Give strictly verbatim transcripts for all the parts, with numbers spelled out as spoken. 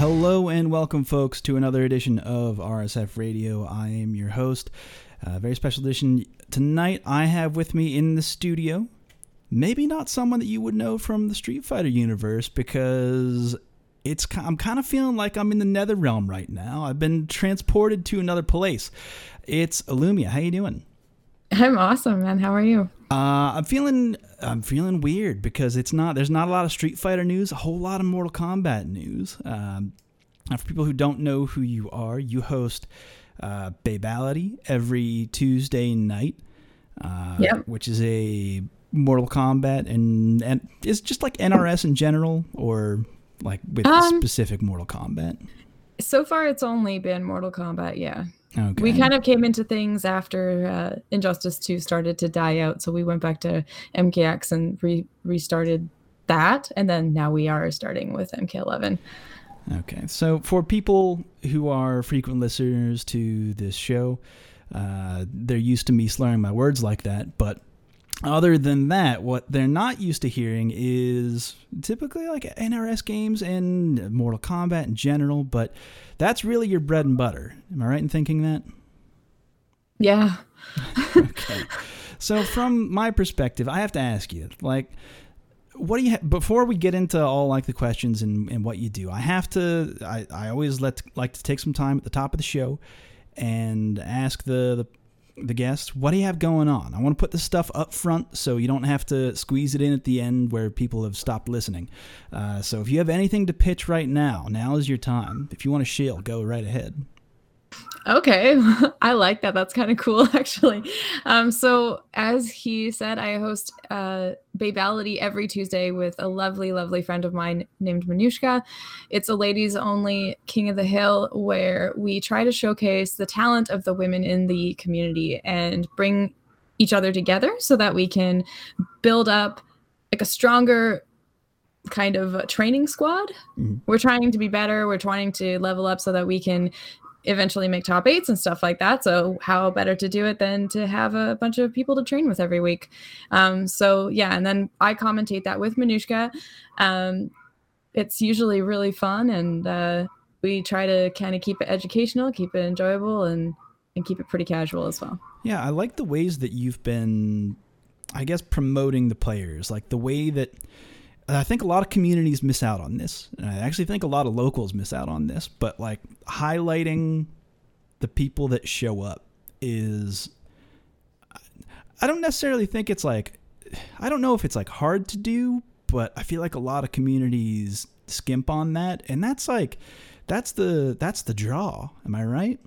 Hello and welcome, folks, to another edition of R S F Radio. I am your host. A uh, very special edition tonight. I have with me in the studio, maybe not someone that you would know from the Street Fighter universe, because it's I'm kind of feeling like I'm in the nether realm right now. I've been transported to another place. It's Lumiya. How you doing? I'm awesome, man. How are you? Uh, I'm feeling I'm feeling weird because it's not there's not a lot of Street Fighter news, a whole lot of Mortal Kombat news. Um, and for people who don't know who you are, you host uh, Babeality every Tuesday night, uh, yep. which is a Mortal Kombat and and it's just like N R S in general, or like with um, specific Mortal Kombat. So far, it's only been Mortal Kombat. Yeah. Okay. We kind of came into things after uh, Injustice two started to die out, so we went back to M K X and re- restarted that, and then now we are starting with M K eleven. Okay, so for people who are frequent listeners to this show, uh, they're used to me slurring my words like that, but other than that, what they're not used to hearing is typically like N R S games and Mortal Kombat in general, but that's really your bread and butter. Am I right in thinking that? Yeah. Okay. So from my perspective, I have to ask you, like, what do you, ha- before we get into all like the questions and, and what you do, I have to, I, I always let, like to take some time at the top of the show and ask the, the the guests, what do you have going on? I want to put this stuff up front so you don't have to squeeze it in at the end where people have stopped listening. Uh, so if you have anything to pitch right now, now is your time. If you want to shill, go right ahead. Okay. I like that. That's kind of cool, actually. Um, so as he said, I host uh, Babeality every Tuesday with a lovely, lovely friend of mine named Menushka. It's a ladies-only King of the Hill where we try to showcase the talent of the women in the community and bring each other together so that we can build up like a stronger kind of training squad. Mm-hmm. We're trying to be better. We're trying to level up so that we can eventually make top eights and stuff like that. So how better to do it than to have a bunch of people to train with every week. Um, so yeah. And then I commentate that with Menushka. Um, it's usually really fun. And uh, we try to kind of keep it educational, keep it enjoyable, and, and keep it pretty casual as well. Yeah. I like the ways that you've been, I guess, promoting the players, like the way that I think a lot of communities miss out on this. And I actually think a lot of locals miss out on this, but like highlighting the people that show up is, I don't necessarily think it's like, I don't know if it's like hard to do, but I feel like a lot of communities skimp on that. And that's like, that's the, that's the draw. Am I right?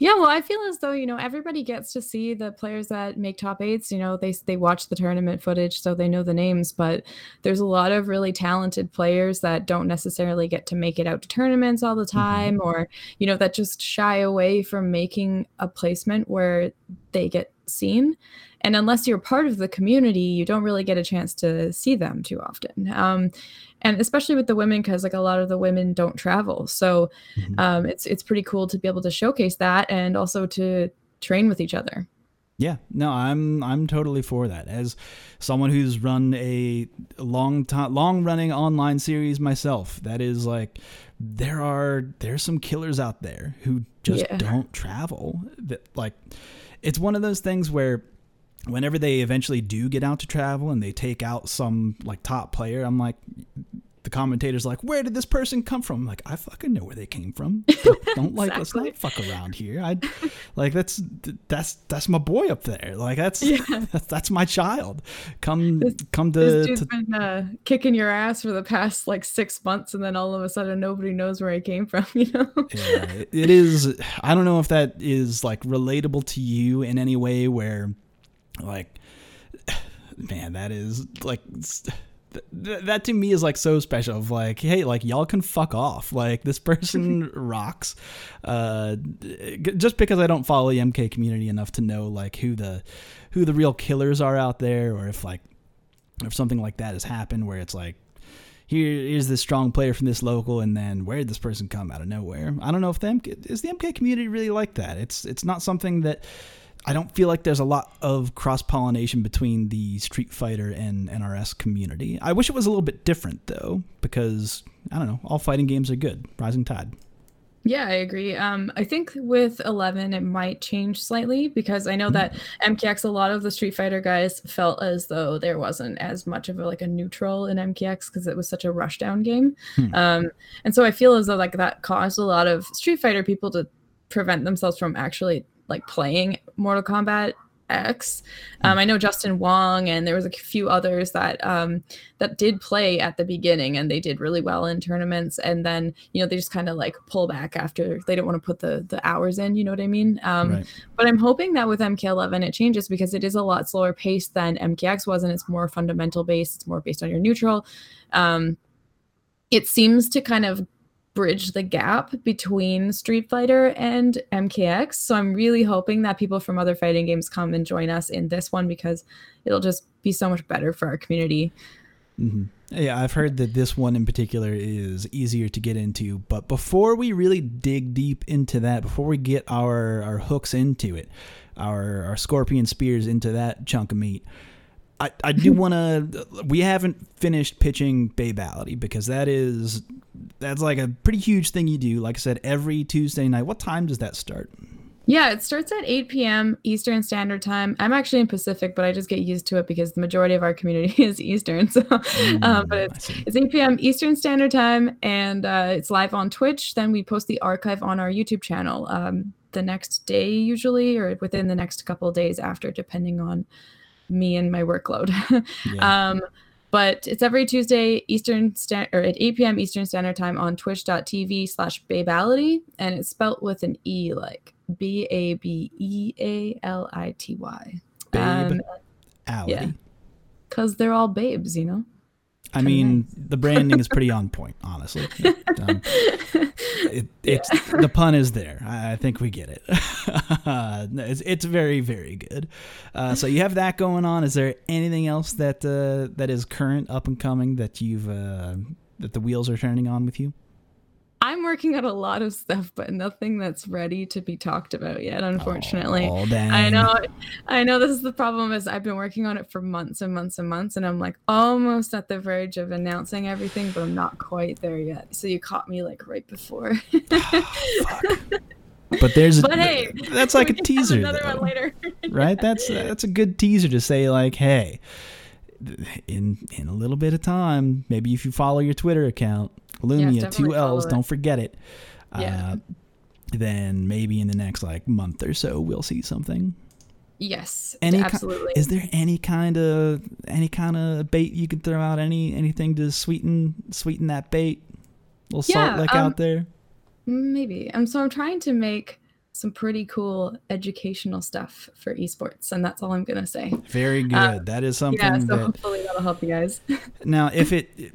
Yeah, well, I feel as though, you know, everybody gets to see the players that make top eights. You know, they they watch the tournament footage, so they know the names. But there's a lot of really talented players that don't necessarily get to make it out to tournaments all the time, mm-hmm. or, you know, that just shy away from making a placement where they get seen. And unless you're part of the community, you don't really get a chance to see them too often. Um, and especially with the women, because like a lot of the women don't travel. So mm-hmm. um, it's it's pretty cool to be able to showcase that and also to train with each other. Yeah, no, I'm I'm totally for that. As someone who's run a long time, long running online series myself, that is like there are there's some killers out there who just yeah. don't travel. That like it's one of those things where whenever they eventually do get out to travel and they take out some like top player, I'm like, the commentator's like, where did this person come from? I'm like, I fucking know where they came from. Don't, don't like, exactly. Let's not fuck around here. I like, that's, that's, that's my boy up there. Like that's, yeah. that's, that's my child. Come, this, come to, this dude's to been, uh, kicking your ass for the past like six months. And then all of a sudden nobody knows where he came from, you know? Yeah, it, it is. I don't know if that is like relatable to you in any way where, like, man, that is like th- that to me is like so special of like, hey, like y'all can fuck off, like this person rocks. Uh just because I don't follow the M K community enough to know like who the who the real killers are out there, or if like if something like that has happened where it's like, here is this strong player from this local, and then where did this person come out of nowhere? I don't know if the M K, is the M K community really like that. It's it's not something that I don't feel like there's a lot of cross-pollination between the Street Fighter and N R S community. I wish it was a little bit different, though, because, I don't know, all fighting games are good. Rising Tide. Yeah, I agree. Um, I think with eleven, it might change slightly, because I know that M K X, a lot of the Street Fighter guys felt as though there wasn't as much of a, like a neutral in M K X, because it was such a rushdown game. Hmm. Um, and so I feel as though like that caused a lot of Street Fighter people to prevent themselves from actually like playing Mortal Kombat X. Um, I know Justin Wong and there was a few others that um, that did play at the beginning and they did really well in tournaments. And then, you know, they just kind of like pull back after they don't want to put the, the hours in, you know what I mean? Um, right. But I'm hoping that with M K eleven it changes, because it is a lot slower paced than M K X was, and it's more fundamental based. It's more based on your neutral. Um, it seems to kind of bridge the gap between Street Fighter and M K X. So I'm really hoping that people from other fighting games come and join us in this one, because it'll just be so much better for our community. Mm-hmm. Yeah, I've heard that this one in particular is easier to get into. But before we really dig deep into that, before we get our, our hooks into it, our, our scorpion spears into that chunk of meat, I, I do want to, we haven't finished pitching Babeality, because that is, that's like a pretty huge thing you do. Like I said, every Tuesday night. What time does that start? Yeah, it starts at eight p.m. Eastern Standard Time. I'm actually in Pacific, but I just get used to it because the majority of our community is Eastern. So, mm, um, but it's, it's eight p.m. Eastern Standard Time, and uh, it's live on Twitch. Then we post the archive on our YouTube channel um, the next day usually, or within the next couple of days after, depending on me and my workload. Yeah. um, but it's every Tuesday Eastern Sta- or at eight p.m. Eastern Standard Time on twitch.tv slash Babeality. And it's spelt with an E, like B A B E A L I T Y. Babe-ality. Um, yeah. Because they're all babes, you know? I mean, the branding is pretty on point, honestly. It, um, it, it's yeah. The pun is there. I think we get it. it's, it's very, very good. Uh, so you have that going on. Is there anything else that uh, that is current, up and coming, that you've uh, that the wheels are turning on with you? I'm working on a lot of stuff, but nothing that's ready to be talked about yet, unfortunately. Oh, dang. I know, I know this is the problem, is I've been working on it for months and months and months, and I'm like almost at the verge of announcing everything, but I'm not quite there yet. So you caught me like right before. Oh, fuck. But there's, but a, hey, that's like a teaser, another though, one later. Right? That's that's a good teaser to say like, hey, in in a little bit of time, maybe if you follow your Twitter account, Lumiya, two L's, don't forget it. Yeah. Uh, then maybe in the next like month or so, we'll see something. Yes, any absolutely. Ki- is there any kind of any kind of bait you could throw out? Any anything to sweeten sweeten that bait? A little yeah, salt lick um, out there. Maybe. Um. So I'm trying to make some pretty cool educational stuff for esports, and that's all I'm gonna say. Very good. Um, that is something. Yeah. So that, hopefully that'll help you guys. Now, if it.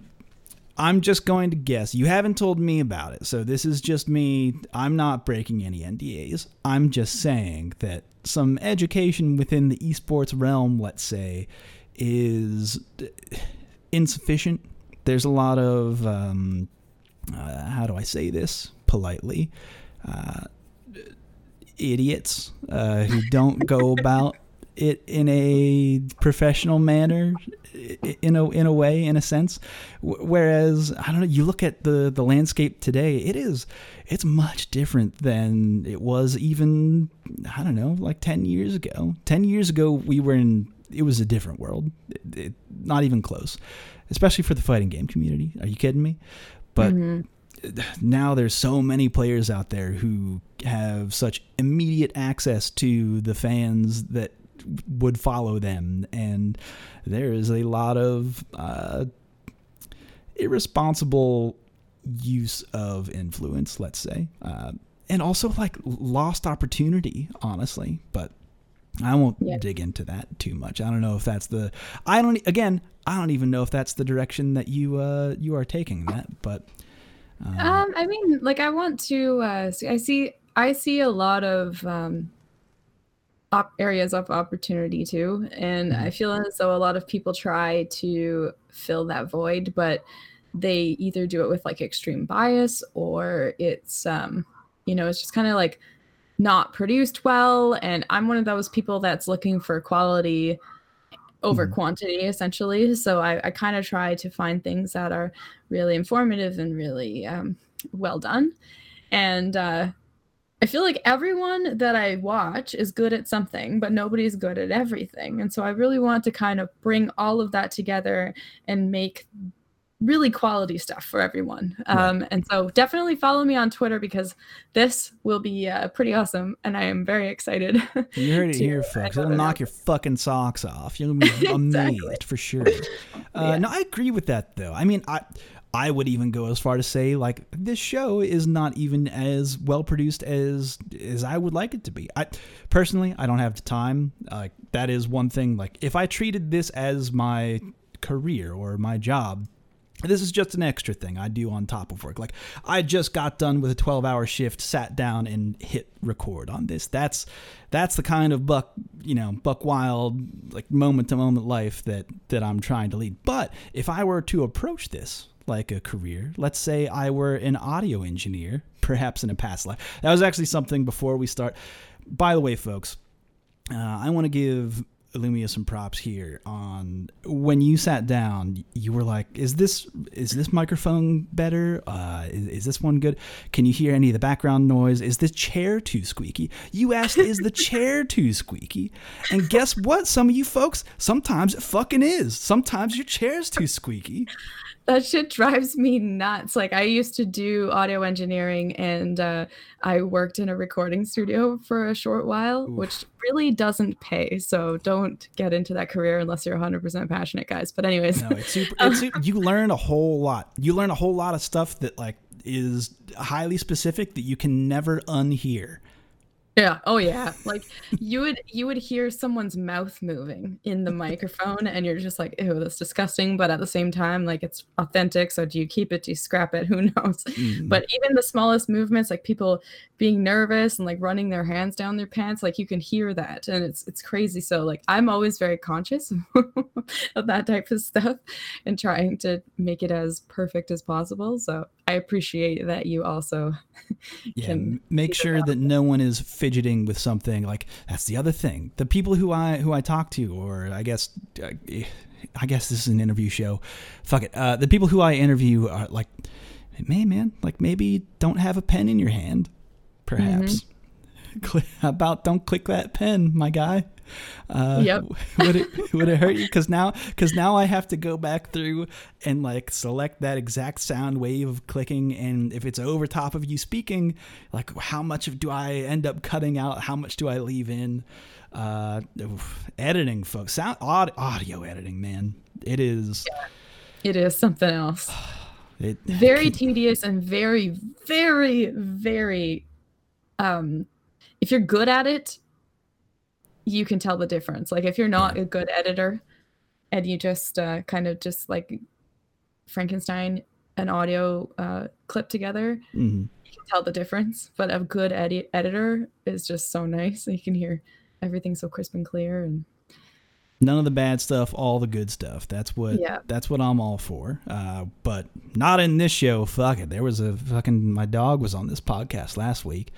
I'm just going to guess. You haven't told me about it, so this is just me. I'm not breaking any N D As. I'm just saying that some education within the esports realm, let's say, is insufficient. There's a lot of, um, uh, how do I say this politely? Uh, idiots uh, who don't go about it in a professional manner, in a in a way, in a sense. Whereas, I don't know, you look at the, the landscape today, it is, it's much different than it was even, I don't know, like ten years ago. ten years ago, we were in, it was a different world. It, it, not even close, especially for the fighting game community. Are you kidding me? But mm-hmm. now there's so many players out there who have such immediate access to the fans that would follow them, and there is a lot of uh, irresponsible use of influence, let's say, uh, and also like lost opportunity, honestly. But I won't yeah. dig into that too much. I don't know if that's the. I don't. Again, I don't even know if that's the direction that you uh, you are taking that. But um, um, I mean, like, I want to. Uh, I see. I see a lot of. Um, Op- areas of opportunity too, and I feel as though a lot of people try to fill that void, but they either do it with like extreme bias, or it's um you know it's just kind of like not produced well, and I'm one of those people that's looking for quality over mm-hmm. quantity, essentially. So I, I kind of try to find things that are really informative and really um, well done. And uh, I feel like everyone that I watch is good at something, but nobody's good at everything. And so I really want to kind of bring all of that together and make really quality stuff for everyone. Um, yeah. And so definitely follow me on Twitter, because this will be uh, pretty awesome. And I am very excited. You heard it to, here, folks. It'll knock your fucking socks off. You'll be amazed exactly. for sure. Uh, yeah. No, I agree with that, though. I mean, I I would even go as far to say, like, this show is not even as well produced as as I would like it to be. I personally, I don't have the time. Like, uh, that is one thing. Like, if I treated this as my career or my job, this is just an extra thing I do on top of work. Like, I just got done with a twelve-hour shift, sat down, and hit record on this. That's that's the kind of buck, you know, buck wild, like, moment-to-moment life that that I'm trying to lead. But if I were to approach this like a career, let's say I were an audio engineer, perhaps in a past life. That was actually something before we start. By the way, folks, uh, I want to give Lumiya some props here on when you sat down. You were like, is this is this microphone better? Uh, is, is this one good? Can you hear any of the background noise? Is this chair too squeaky? You asked, is the chair too squeaky? And guess what, some of you folks, sometimes it fucking is. Sometimes your chair's too squeaky. That shit drives me nuts. Like, I used to do audio engineering, and uh, I worked in a recording studio for a short while, Oof. which really doesn't pay. So don't get into that career unless you're one hundred percent passionate, guys. But anyways, no, it's super, it's super, you learn a whole lot. You learn a whole lot of stuff that, like, is highly specific that you can never unhear. Yeah. Oh, yeah. Like, you would you would hear someone's mouth moving in the microphone, and you're just like, ew, that's disgusting. But at the same time, like, it's authentic. So do you keep it? Do you scrap it? Who knows? Mm. But even the smallest movements, like people being nervous and, like, running their hands down their pants, like, you can hear that. And it's it's crazy. So, like, I'm always very conscious of that type of stuff and trying to make it as perfect as possible. So I appreciate that you also yeah, can make sure that no one is fidgeting with something. Like, that's the other thing, the people who I who I talk to, or I guess I, I guess this is an interview show, fuck it, uh the people who I interview are like, hey man, like, maybe don't have a pen in your hand, perhaps mm-hmm. How about don't click that pen, my guy? Uh yep. would it would it hurt you? Because now because now I have to go back through and, like, select that exact sound wave of clicking, and if it's over top of you speaking, like, how much of do I end up cutting out, how much do I leave in? Uh oof, editing, folks. Sound audio, audio editing, man, it is yeah, it is something else. It, very tedious and very very very um if you're good at it, you can tell the difference. Like, if you're not a good editor and you just uh, kind of just, like, Frankenstein an audio uh, clip together, mm-hmm. you can tell the difference. But a good edi- editor is just so nice. You can hear everything so crisp and clear. And none of the bad stuff, all the good stuff. That's what yeah. that's what I'm all for. Uh, but not in this show. Fuck it. There was a fucking, my dog was on this podcast last week.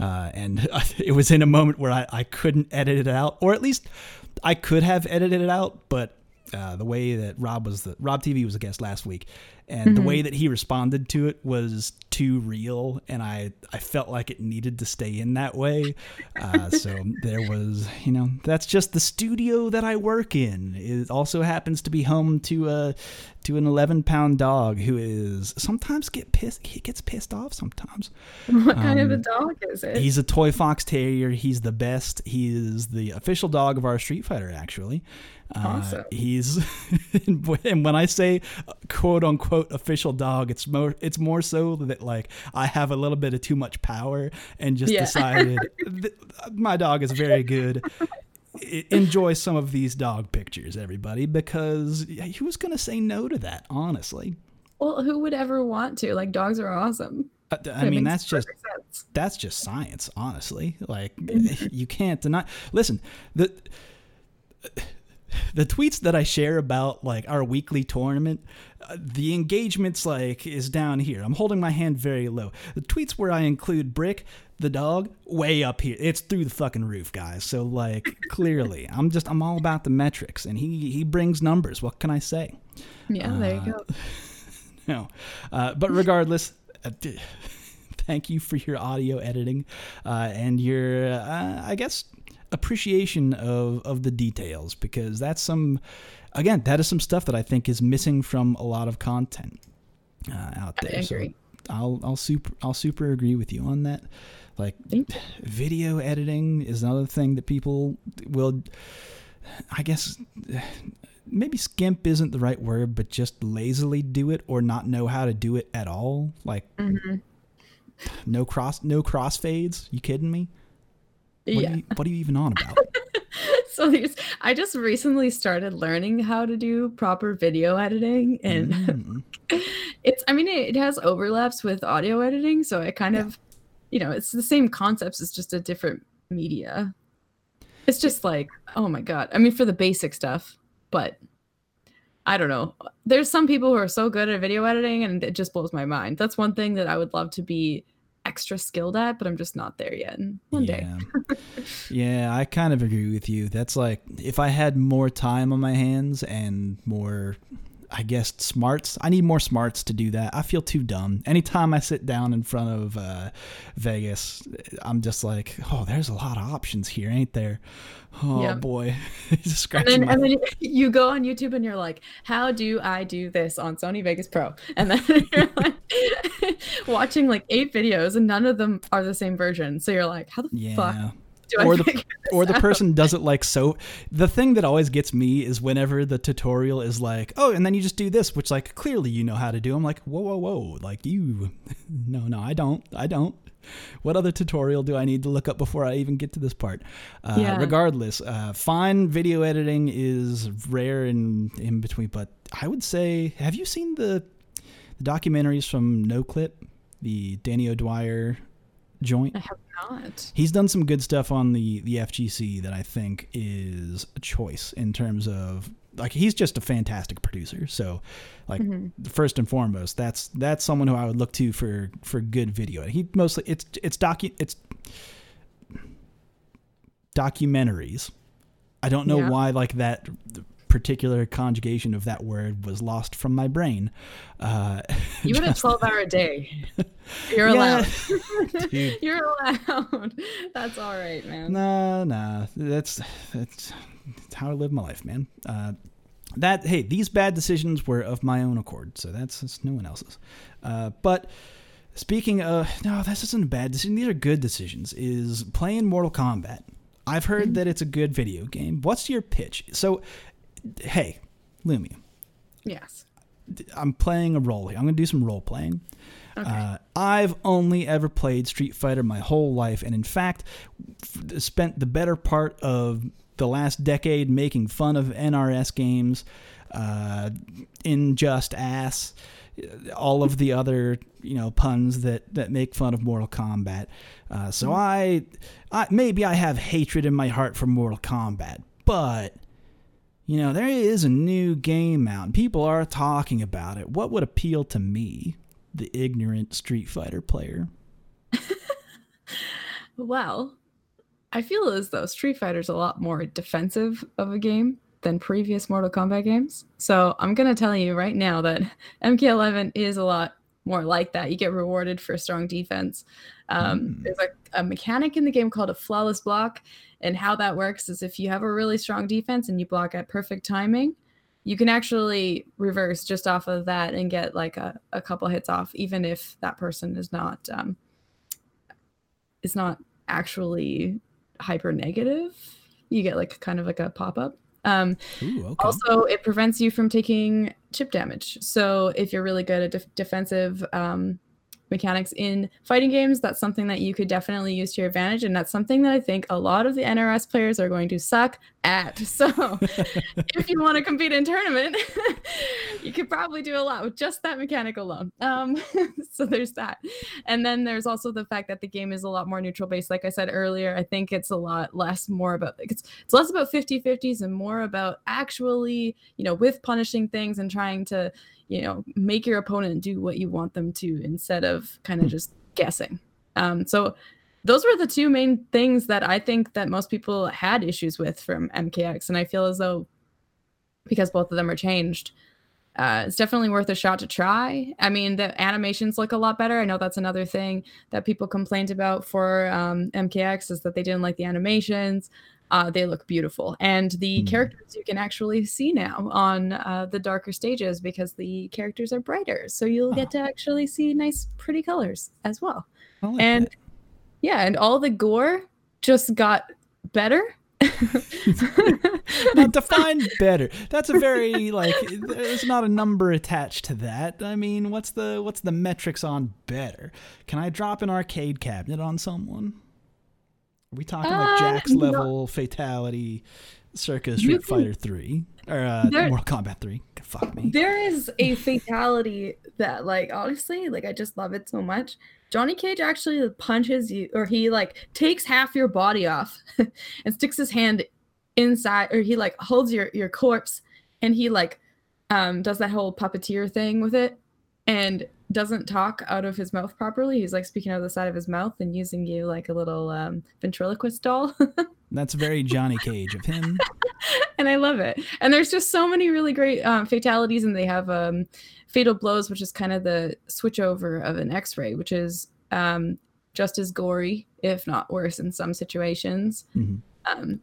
Uh, and it was in a moment where I, I couldn't edit it out, or at least I could have edited it out. But uh, the way that Rob was, the Rob T V was a guest last week, and mm-hmm. the way that he responded to it was too real, and I, I felt like it needed to stay in that way. Uh, so there was, you know, that's just the studio that I work in. It also happens to be home to a to an eleven pound dog who is sometimes get pissed. He gets pissed off sometimes. What kind um, of a dog is it? He's a Toy Fox Terrier. He's the best. He is the official dog of our Street Fighter, actually. Awesome. Uh, he's and when I say quote unquote official dog, it's more it's more so that, like, I have a little bit of too much power and just yeah. decided th- my dog is very good. Enjoy some of these dog pictures, everybody, because who's gonna say no to that, honestly? Well, who would ever want to? Like, dogs are awesome. I, I mean, that's just sense. that's just science, honestly. Like, you can't deny. Listen, the the tweets that I share about, like, our weekly tournament, uh, the engagement's, like, is down here. I'm holding my hand very low. The tweets where I include Brick, the dog, way up here. It's through the fucking roof, guys. So, like, clearly, I'm just, I'm all about the metrics, and he, he brings numbers. What can I say? Yeah, uh, there you go. No, uh, but regardless, uh, d- thank you for your audio editing uh, and your, uh, I guess, appreciation of, of the details, because that's some, again, that is some stuff that I think is missing from a lot of content uh, out there. I agree. So, I'll I'll super I'll super agree with you on that. Like, video editing is another thing that people will, I guess, maybe skimp isn't the right word, but just lazily do it or not know how to do it at all. Like, mm-hmm. no cross no crossfades. You kidding me? What yeah. Are you, what are you even on about? So these, I just recently started learning how to do proper video editing, and mm. it's, I mean, it, it has overlaps with audio editing. So it kind yeah. of, you know, it's the same concepts. It's just a different media. It's just like, oh my God. I mean, for the basic stuff, but I don't know. There's some people who are so good at video editing, and it just blows my mind. That's one thing that I would love to be extra skilled at, but I'm just not there yet. One yeah. day. Yeah, I kind of agree with you. That's like, if I had more time on my hands and more, I guess, smarts, I need more smarts to do that. I feel too dumb. Anytime I sit down in front of uh, Vegas, I'm just like, oh, there's a lot of options here, ain't there? Oh, yeah. boy. Just scratching and, then, my... and then you go on YouTube and you're like, how do I do this on Sony Vegas Pro? And then you're like watching like eight videos and none of them are the same version. So you're like, how the yeah. fuck? Or the or the person does it like so. The thing that always gets me is whenever the tutorial is like, oh, and then you just do this, which like clearly you know how to do. I'm like, whoa, whoa, whoa, like you, no, no, I don't, I don't. What other tutorial do I need to look up before I even get to this part? Uh, yeah. Regardless, uh, fine video editing is rare and in, in between. But I would say, have you seen the, the documentaries from No Clip, the Danny O'Dwyer joint? I have not. He's done some good stuff on the the F G C that I think is a choice in terms of, like, he's just a fantastic producer. So, like, mm-hmm. first and foremost, that's that's someone who I would look to for for good video. He mostly it's it's docu it's documentaries. I don't know yeah. why like that particular conjugation of that word was lost from my brain. Uh, you had a twelve-hour day. You're yeah. allowed. You're allowed. That's all right, man. No, no, that's that's, that's how I live my life, man. Uh, that hey, these bad decisions were of my own accord, so that's, that's no one else's. Uh, but speaking of, no, this isn't a bad decision. These are good decisions. Is playing Mortal Kombat. I've heard mm-hmm. that it's a good video game. What's your pitch? So. Hey, Lumiya. Yes. I'm playing a role here. I'm going to do some role playing. Okay. Uh, I've only ever played Street Fighter my whole life, and in fact, f- spent the better part of the last decade making fun of N R S games, uh, Injustice ass, all of the other, you know, puns that, that make fun of Mortal Kombat. Uh, so mm-hmm. I, I maybe I have hatred in my heart for Mortal Kombat, but. You know, there is a new game out, and people are talking about it. What would appeal to me, the ignorant Street Fighter player? Well, I feel as though Street Fighter's a lot more defensive of a game than previous Mortal Kombat games. So I'm going to tell you right now that M K eleven is a lot more like that. You get rewarded for strong defense. Um, mm. There's like a mechanic in the game called a flawless block. And how that works is if you have a really strong defense and you block at perfect timing, you can actually reverse just off of that and get like a, a couple hits off, even if that person is not um, is not actually hyper negative. You get like kind of like a pop-up. Um, Ooh, okay. Also, it prevents you from taking chip damage. So if you're really good at def- defensive um, mechanics in fighting games, that's something that you could definitely use to your advantage. And that's something that I think a lot of the N R S players are going to suck at. So if you want to compete in tournament, you could probably do a lot with just that mechanic alone. Um, so there's that. And then there's also the fact that the game is a lot more neutral based. Like I said earlier, I think it's a lot less more about, it's, it's less about fifty-fifties and more about actually, you know, with punishing things and trying to, you know, make your opponent do what you want them to instead of kind of just guessing. Um, so those were the two main things that I think that most people had issues with from M K X. And I feel as though, because both of them are changed, uh, it's definitely worth a shot to try. I mean, the animations look a lot better. I know that's another thing that people complained about for um, M K X, is that they didn't like the animations. Uh, they look beautiful. And the mm-hmm. characters you can actually see now on uh, the darker stages, because the characters are brighter. So you'll oh. get to actually see nice, pretty colors as well. Like and that. yeah, and all the gore just got better. Now, define better. That's a very, like, there's not a number attached to that. I mean, what's the what's the metrics on better? Can I drop an arcade cabinet on someone? Are we talking like Jack's uh, no. level fatality circa Street Fighter three or uh, there, Mortal Kombat three? Fuck me. There is a fatality that, like, honestly, like, I just love it so much. Johnny Cage actually punches you, or he like takes half your body off and sticks his hand inside, or he like holds your, your corpse, and he like um, does that whole puppeteer thing with it and doesn't talk out of his mouth properly. He's like speaking out of the side of his mouth and using you like a little um, ventriloquist doll. That's very Johnny Cage of him. And I love it. And there's just so many really great um, fatalities, and they have um, fatal blows, which is kind of the switch over of an X-ray, which is um, just as gory, if not worse in some situations. Mm-hmm. Um,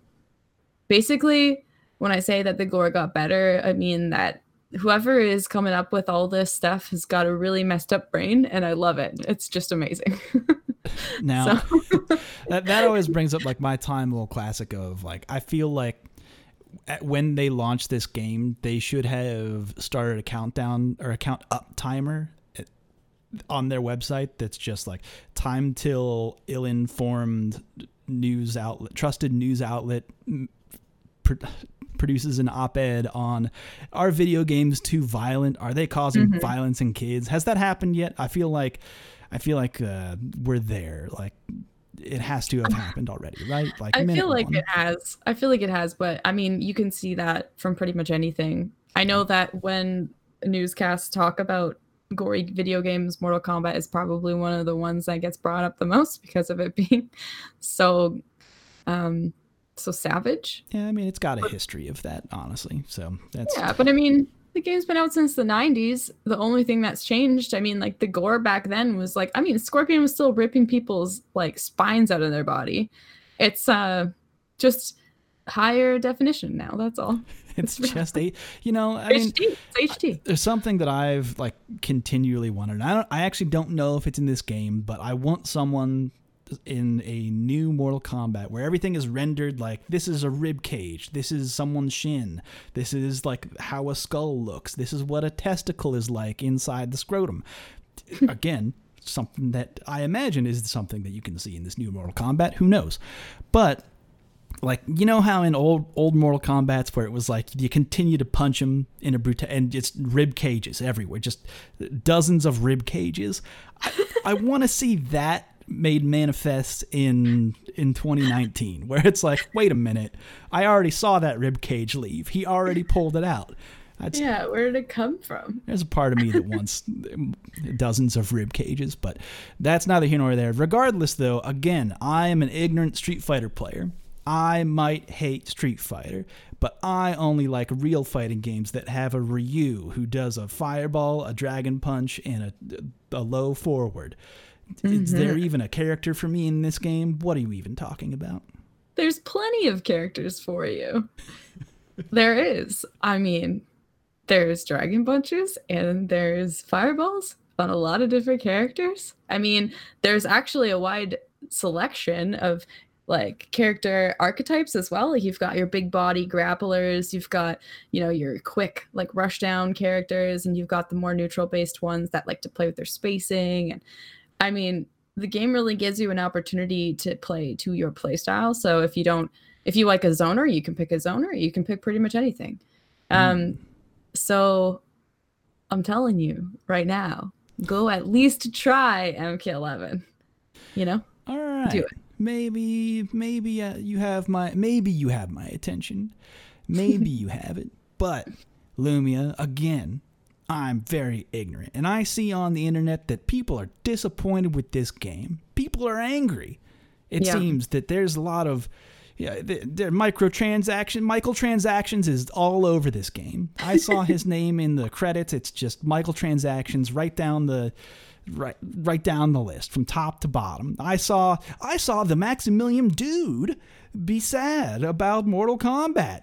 basically, when I say that the gore got better, I mean that whoever is coming up with all this stuff has got a really messed up brain, and I love it. It's just amazing. Now, that, that always brings up like my time little classic of like, I feel like when they launched this game, they should have started a countdown or a count up timer on their website that's just like time till ill-informed news outlet, trusted news outlet pr- produces an op-ed on, are video games too violent? Are they causing mm-hmm. violence in kids? Has that happened yet? I feel like, I feel like uh, we're there. Like, it has to have happened already, right? Like, I feel like one. it has. I feel like it has, but I mean, you can see that from pretty much anything. I know that when newscasts talk about gory video games, Mortal Kombat is probably one of the ones that gets brought up the most because of it being so, um, so savage. Yeah, I mean, it's got a history of that, honestly. So that's yeah, but I mean, the game's been out since the nineties. The only thing that's changed, I mean, like, the gore back then was like, I mean, Scorpion was still ripping people's like spines out of their body. It's uh just higher definition now, that's all. It's just a, you know, I mean, H D. It's H D. There's something that I've like continually wondered. I don't I actually don't know if it's in this game, but I want someone in a new Mortal Kombat where everything is rendered like, this is a rib cage, this is someone's shin, this is like how a skull looks, this is what a testicle is like inside the scrotum. Again, something that I imagine is something that you can see in this new Mortal Kombat. Who knows? But like, you know how in old old Mortal Kombats where it was like you continue to punch him in a brutal, and it's rib cages everywhere, just dozens of rib cages. I, I want to see that made manifest in in twenty nineteen, where it's like, wait a minute, I already saw that rib cage leave, he already pulled it out. That's, yeah, where did it come from? There's a part of me that wants dozens of rib cages, but that's neither here nor there. Regardless, though, again, I am an ignorant Street Fighter player. I might hate Street Fighter, but I only like real fighting games that have a Ryu who does a fireball, a dragon punch, and a, a low forward. Is mm-hmm. there even a character for me in this game? What are you even talking about? There's plenty of characters for you. There is. I mean, there's dragon punches and there's fireballs on a lot of different characters. I mean, there's actually a wide selection of like character archetypes as well. Like, you've got your big body grapplers, you've got, you know, your quick like rush down characters, and you've got the more neutral based ones that like to play with their spacing. And I mean, the game really gives you an opportunity to play to your playstyle. So if you don't, if you like a zoner, you can pick a zoner. You can pick pretty much anything. Mm. Um, so I'm telling you right now, go at least try M K eleven. You know, all right. Do it. Maybe, maybe uh, you have my, maybe you have my attention. Maybe you have it. But Lumiya, again, I'm very ignorant, and I see on the internet that people are disappointed with this game. People are angry. It yeah. seems that there's a lot of yeah, the, the microtransaction, Michael Transactions is all over this game. I saw his name in the credits. It's just Michael Transactions right down the right right down the list from top to bottom. I saw I saw the Maximilian dude be sad about Mortal Kombat.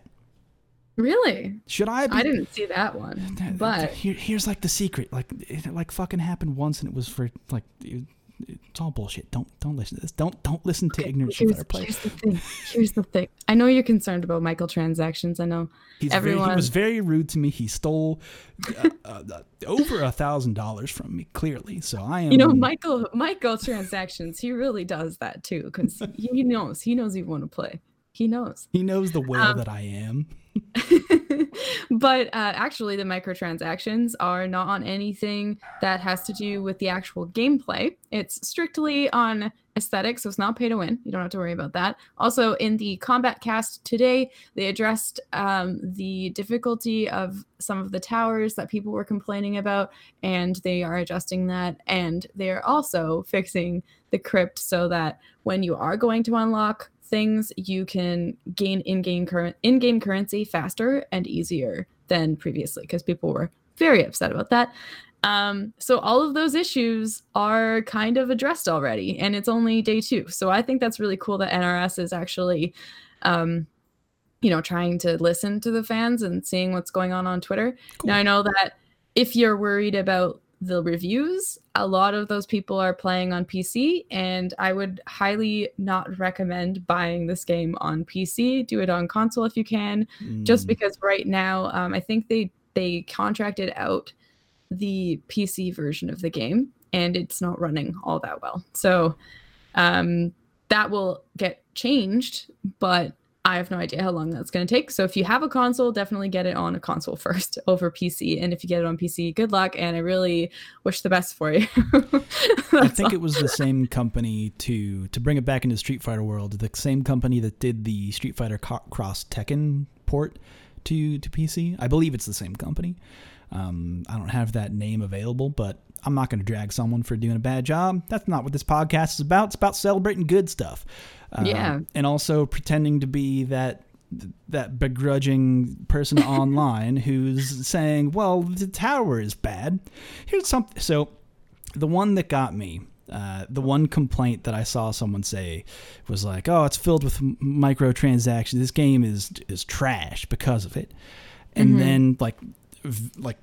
Really? Should I? Be, I didn't see that one. But here, here's like the secret. Like it like fucking happened once, and it was for like. It, It's all bullshit. Don't don't listen to this. Don't don't listen to okay, ignorant shit that are played. Here's the thing. Here's the thing. I know you're concerned about Michael Transactions. I know He's everyone. Very, he was very rude to me. He stole uh, uh, over a thousand dollars from me. Clearly, so I am. You know, Michael Michael Transactions. He really does that too, because he knows he knows you want to play. He knows. He knows the whale um, that I am. But uh, actually, the microtransactions are not on anything that has to do with the actual gameplay. It's strictly on aesthetics, so it's not pay to win. You don't have to worry about that. Also, in the combat cast today, they addressed um, the difficulty of some of the towers that people were complaining about, and they are adjusting that. And they are also fixing the crypt so that when you are going to unlock things, you can gain in-game current in-game currency faster and easier than previously, because people were very upset about that. Um, so all of those issues are kind of addressed already, and it's only day two. So I think that's really cool that N R S is actually, um, you know, trying to listen to the fans and seeing what's going on on Twitter. Cool. Now I know that if you're worried about the reviews, a lot of those people are playing on P C, and I would highly not recommend buying this game on P C. Do it on console if you can, mm. just because right now um, I think they they contracted out the P C version of the game, and it's not running all that well. So um, that will get changed, but I have no idea how long that's going to take. So if you have a console, definitely get it on a console first over P C. And if you get it on P C, good luck. And I really wish the best for you. I think all. It was the same company to, to bring it back into Street Fighter world, the same company that did the Street Fighter co- Cross Tekken port to, to P C. I believe it's the same company. Um, I don't have that name available, but I'm not going to drag someone for doing a bad job. That's not what this podcast is about. It's about celebrating good stuff. Um, yeah. And also pretending to be that that begrudging person online who's saying, well, the tower is bad. Here's something. So the one that got me, uh, the one complaint that I saw someone say was like, oh, it's filled with microtransactions. This game is is trash because of it. And mm-hmm. then like like.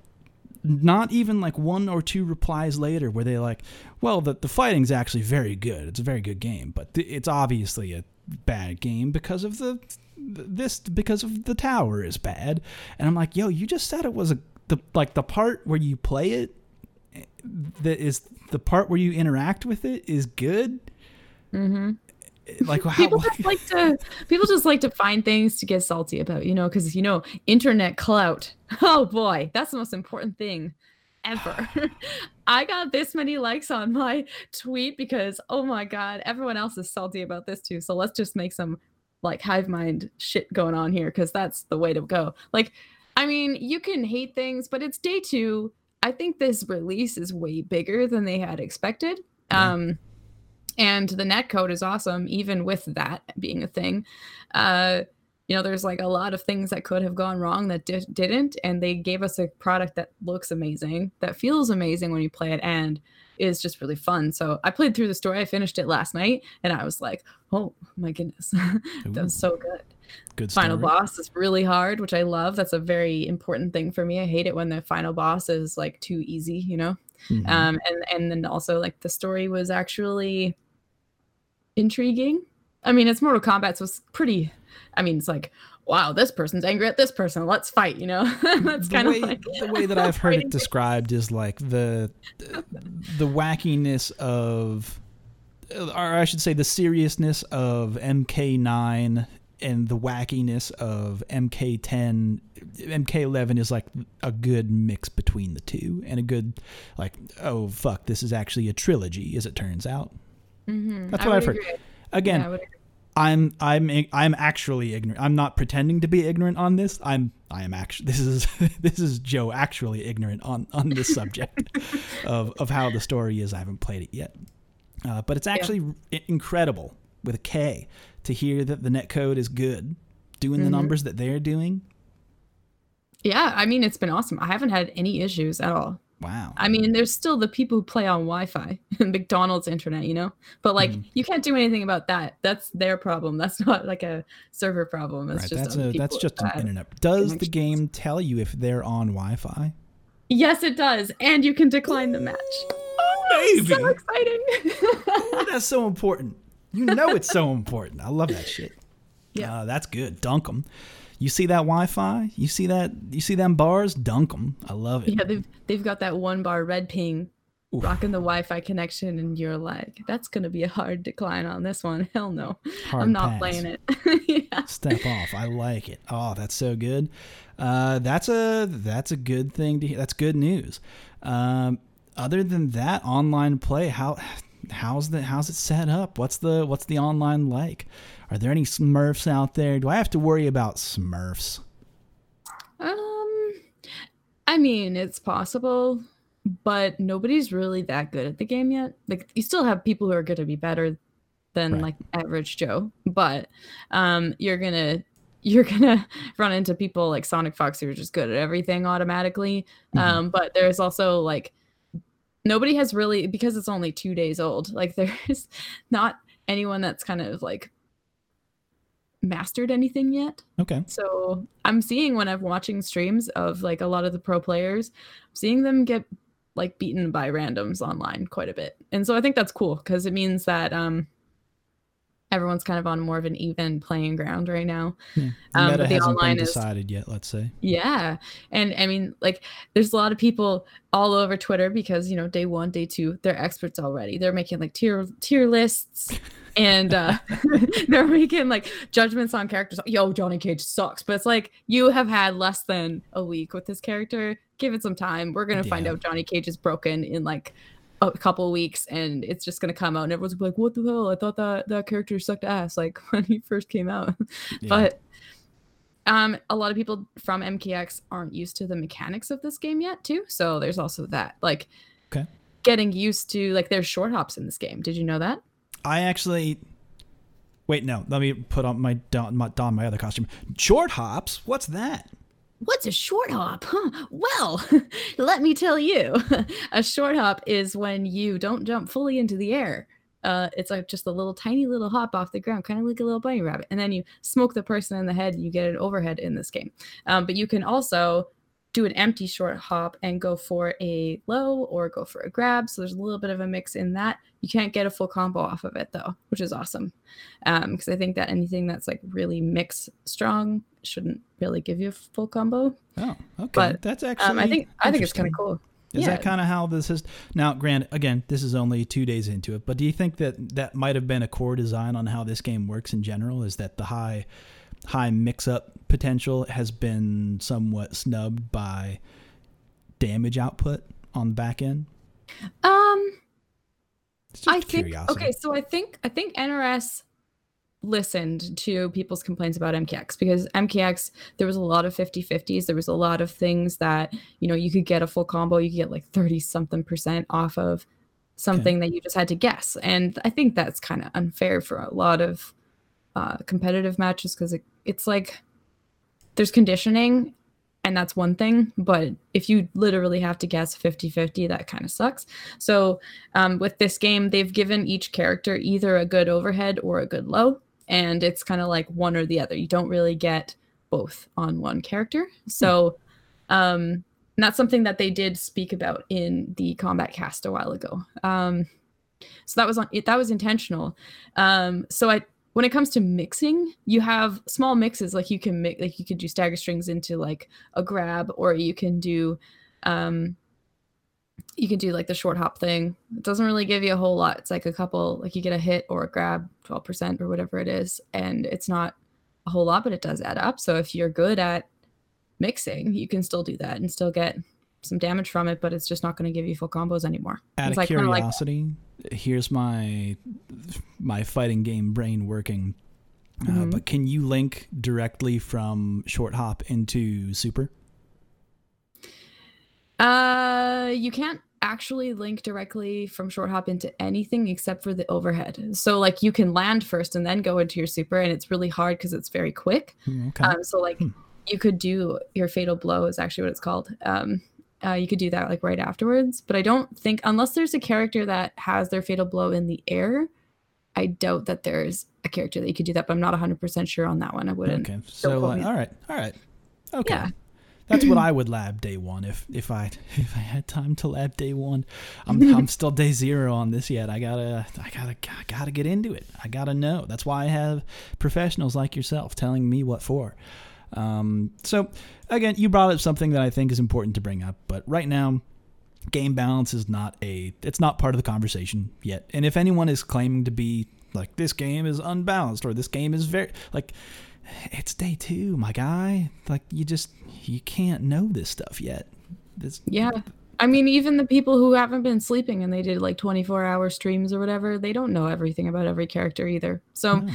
Not even like one or two replies later where they like, well, the, the fighting's actually very good. It's a very good game, but th- it's obviously a bad game because of the this because of the tower is bad. And I'm like, yo, you just said it was a the like the part where you play it that is the part where you interact with it is good. Mm-hmm. Like, wow. People just like to people just like to find things to get salty about, you know, because you know, internet clout. Oh boy, that's the most important thing ever. I got this many likes on my tweet because oh my god, everyone else is salty about this too. So let's just make some like hive mind shit going on here because that's the way to go. Like, I mean, you can hate things, but it's day two. I think this release is way bigger than they had expected. Yeah. Um And the netcode is awesome, even with that being a thing. Uh, you know, there's like a lot of things that could have gone wrong that di- didn't. And they gave us a product that looks amazing, that feels amazing when you play it, and is just really fun. So I played through the story. I finished it last night, and I was like, oh my goodness, that was so good. Good story. Final boss is really hard, which I love. That's a very important thing for me. I hate it when the final boss is like too easy, you know? Mm-hmm. Um, and, and then also like the story was actually intriguing. I mean, it's Mortal Kombat, so it's pretty, I mean, it's like, wow, this person's angry at this person, let's fight, you know? That's kind of like the way that I've heard it described is like the the wackiness of, or I should say the seriousness of M K nine and the wackiness of M K ten. M K eleven is like a good mix between the two, and a good like, oh fuck, this is actually a trilogy as it turns out. Mm-hmm. That's what I've heard. Agree. Again, yeah, I'm I'm I'm actually ignorant. I'm not pretending to be ignorant on this. I'm I am actually this is this is Joe actually ignorant on, on this subject of, of how the story is. I haven't played it yet, uh, but it's actually yeah. incredible with a K to hear that the netcode is good, doing mm-hmm. the numbers that they're doing. Yeah, I mean, it's been awesome. I haven't had any issues at all. Wow. I mean, there's still the people who play on Wi-Fi and McDonald's internet, you know, but like mm. you can't do anything about that. That's their problem. That's not like a server problem. That's right. just that's, a, that's just an internet. Does the game tell you if they're on Wi-Fi? Yes, it does. And you can decline the match. Oh, baby. So exciting. Ooh, that's so important. You know, it's so important. I love that shit. Yeah, uh, that's good. Dunk them. You see that Wi-Fi? You see that? You see them bars? Dunk them. I love it. Yeah, they've they've got that one bar red ping, Oof. rocking the Wi-Fi connection, and you're like, that's gonna be a hard decline on this one. Hell no, hard I'm not pass. playing it. yeah. Step off. I like it. Oh, that's so good. Uh, that's a that's a good thing to hear. That's good news. Um, other than that, online play. How how's the how's it set up? What's the what's the online like? Are there any Smurfs out there? Do I have to worry about Smurfs? Um, I mean, it's possible, but nobody's really that good at the game yet. Like, you still have people who are going to be better than right. like average Joe, but um, you're gonna you're gonna run into people like Sonic Fox who are just good at everything automatically. Mm-hmm. Um, but there's also like nobody has really, because it's only two days old. Like, there's not anyone that's kind of like mastered anything yet. Okay. So I'm seeing when I'm watching streams of like a lot of the pro players, I'm seeing them get like beaten by randoms online quite a bit. And so I think that's cool because it means that um everyone's kind of on more of an even playing ground right now. Yeah. The um, meta but the hasn't online been decided is, yet, let's say. Yeah. And I mean, like, there's a lot of people all over Twitter because, you know, day one, day two, they're experts already. They're making like tier tier lists and uh, they're making like judgments on characters. Yo, Johnny Cage sucks. But it's like, you have had less than a week with this character. Give it some time. We're going to yeah. find out Johnny Cage is broken in like a couple weeks, and it's just gonna come out, and everyone's gonna be like, "What the hell? I thought that that character sucked ass like when he first came out." Yeah. But um, a lot of people from M K X aren't used to the mechanics of this game yet, too. So there's also that, like, okay. getting used to like there's short hops in this game. Did you know that? I actually wait. No, let me put on my don my, don my other costume. Short hops. What's that? What's a short hop? Huh? Well, let me tell you, a short hop is when you don't jump fully into the air. Uh, it's like just a little tiny little hop off the ground, kind of like a little bunny rabbit. And then you smoke the person in the head and you get an overhead in this game. Um, but you can also do an empty short hop and go for a low or go for a grab. So there's a little bit of a mix in that. You can't get a full combo off of it though, which is awesome. Um, cause I think that anything that's like really mix strong shouldn't really give you a full combo. Oh, okay. But that's actually, um, I think, I think it's kind of cool. Is yeah. that kind of how this is now? Granted, again, this is only two days into it, but do you think that that might've been a core design on how this game works in general? Is that the high, high mix-up potential has been somewhat snubbed by damage output on the back end? Um, I think, okay, so I think I think N R S listened to people's complaints about M K X because M K X, there was a lot of fifty fifties. There was a lot of things that, you know, you could get a full combo. You could get like thirty-something percent off of something okay. that you just had to guess. And I think that's kind of unfair for a lot of Uh, competitive matches because it, it's like there's conditioning and that's one thing, but if you literally have to guess fifty fifty, that kind of sucks. So um, with this game, they've given each character either a good overhead or a good low, and it's kind of like one or the other. You don't really get both on one character. So um, that's something that they did speak about in the Combat Cast a while ago. Um, so that was on it. That was intentional. Um, so I When it comes to mixing, you have small mixes. Like you can mix, like you could do stagger strings into like a grab, or you can do, um, you can do like the short hop thing. It doesn't really give you a whole lot. It's like a couple, like you get a hit or a grab, twelve percent or whatever it is, and it's not a whole lot, but it does add up. So if you're good at mixing, you can still do that and still get some damage from it, but it's just not going to give you full combos anymore. Out of like, curiosity, like, here's my my fighting game brain working. Mm-hmm. Uh, but can you link directly from short hop into super? Uh, you can't actually link directly from short hop into anything except for the overhead. So like you can land first and then go into your super, and it's really hard because it's very quick. Mm, okay. Um, so like hmm. you could do your fatal blow is actually what it's called. Um, uh, you could do that like right afterwards, but I don't think, unless there's a character that has their fatal blow in the air, I doubt that there's a character that you could do that, but I'm not one hundred percent sure on that one. I wouldn't. Okay. So uh, all right. All right. Okay. Yeah. That's what I would lab day one if if I if I had time to lab day one. I'm I'm still day zero on this yet. I gotta I gotta I gotta get into it. I gotta know. That's why I have professionals like yourself telling me what for. Um, so again, you brought up something that I think is important to bring up, but right now, game balance is not a it's not part of the conversation yet. And if anyone is claiming to be like this game is unbalanced or this game is very like. It's day two, my guy. Like, you just, you can't know this stuff yet. This, yeah. I mean, even the people who haven't been sleeping and they did like twenty-four hour streams or whatever, they don't know everything about every character either. So, no.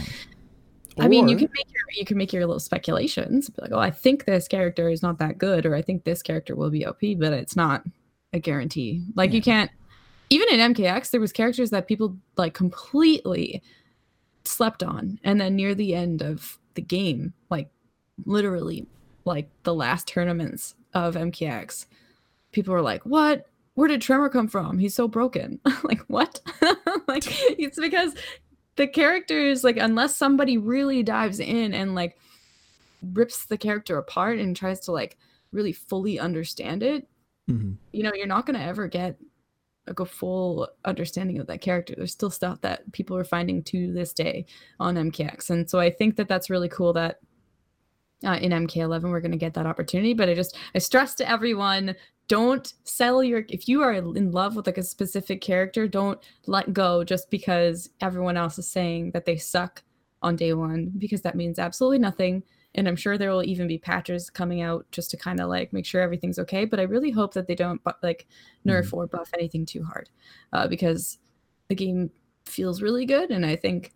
I or, mean, you can make your, you can make your little speculations. Be like, oh, I think this character is not that good, or I think this character will be O P, but it's not a guarantee. Like, yeah. you can't, even in M K X, there was characters that people like completely slept on. And then near the end of the game, like literally like the last tournaments of M K X, people were like, what, where did Tremor come from, he's so broken. Like, what? Like, it's because the characters, like, unless somebody really dives in and like rips the character apart and tries to like really fully understand it, mm-hmm. you know, you're not going to ever get like a full understanding of that character. There's still stuff that people are finding to this day on M K X, and so I think that that's really cool that uh, in M K eleven we're going to get that opportunity. But I just I stress to everyone, don't sell your, if you are in love with like a specific character, don't let go just because everyone else is saying that they suck on day one, because that means absolutely nothing. And I'm sure there will even be patches coming out just to kind of like make sure everything's okay. But I really hope that they don't bu- like nerf mm-hmm. or buff anything too hard, uh, because the game feels really good. And I think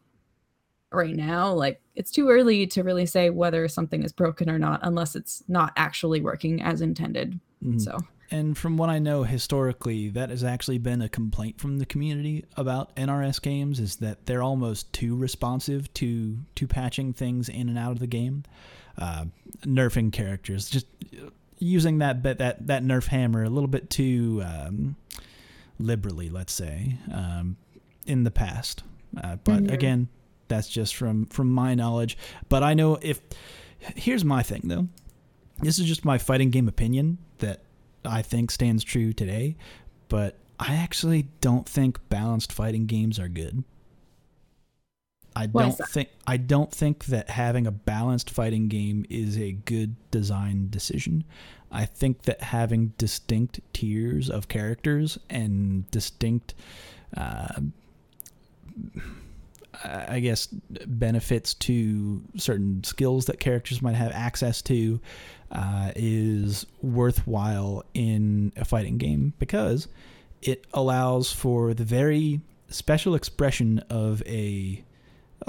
right now, like, it's too early to really say whether something is broken or not, unless it's not actually working as intended. Mm-hmm. So. And from what I know, historically, that has actually been a complaint from the community about N R S games, is that they're almost too responsive to to patching things in and out of the game, uh, nerfing characters, just using that that that nerf hammer a little bit too um, liberally, let's say, um, in the past. Uh, but mm-hmm. again, that's just from from my knowledge. But I know if here's my thing though, this is just my fighting game opinion that I think stands true today, but I actually don't think balanced fighting games are good. I don't think I don't think that having a balanced fighting game is a good design decision. I think that having distinct tiers of characters and distinct, uh, I guess, benefits to certain skills that characters might have access to, Uh, is worthwhile in a fighting game, because it allows for the very special expression of a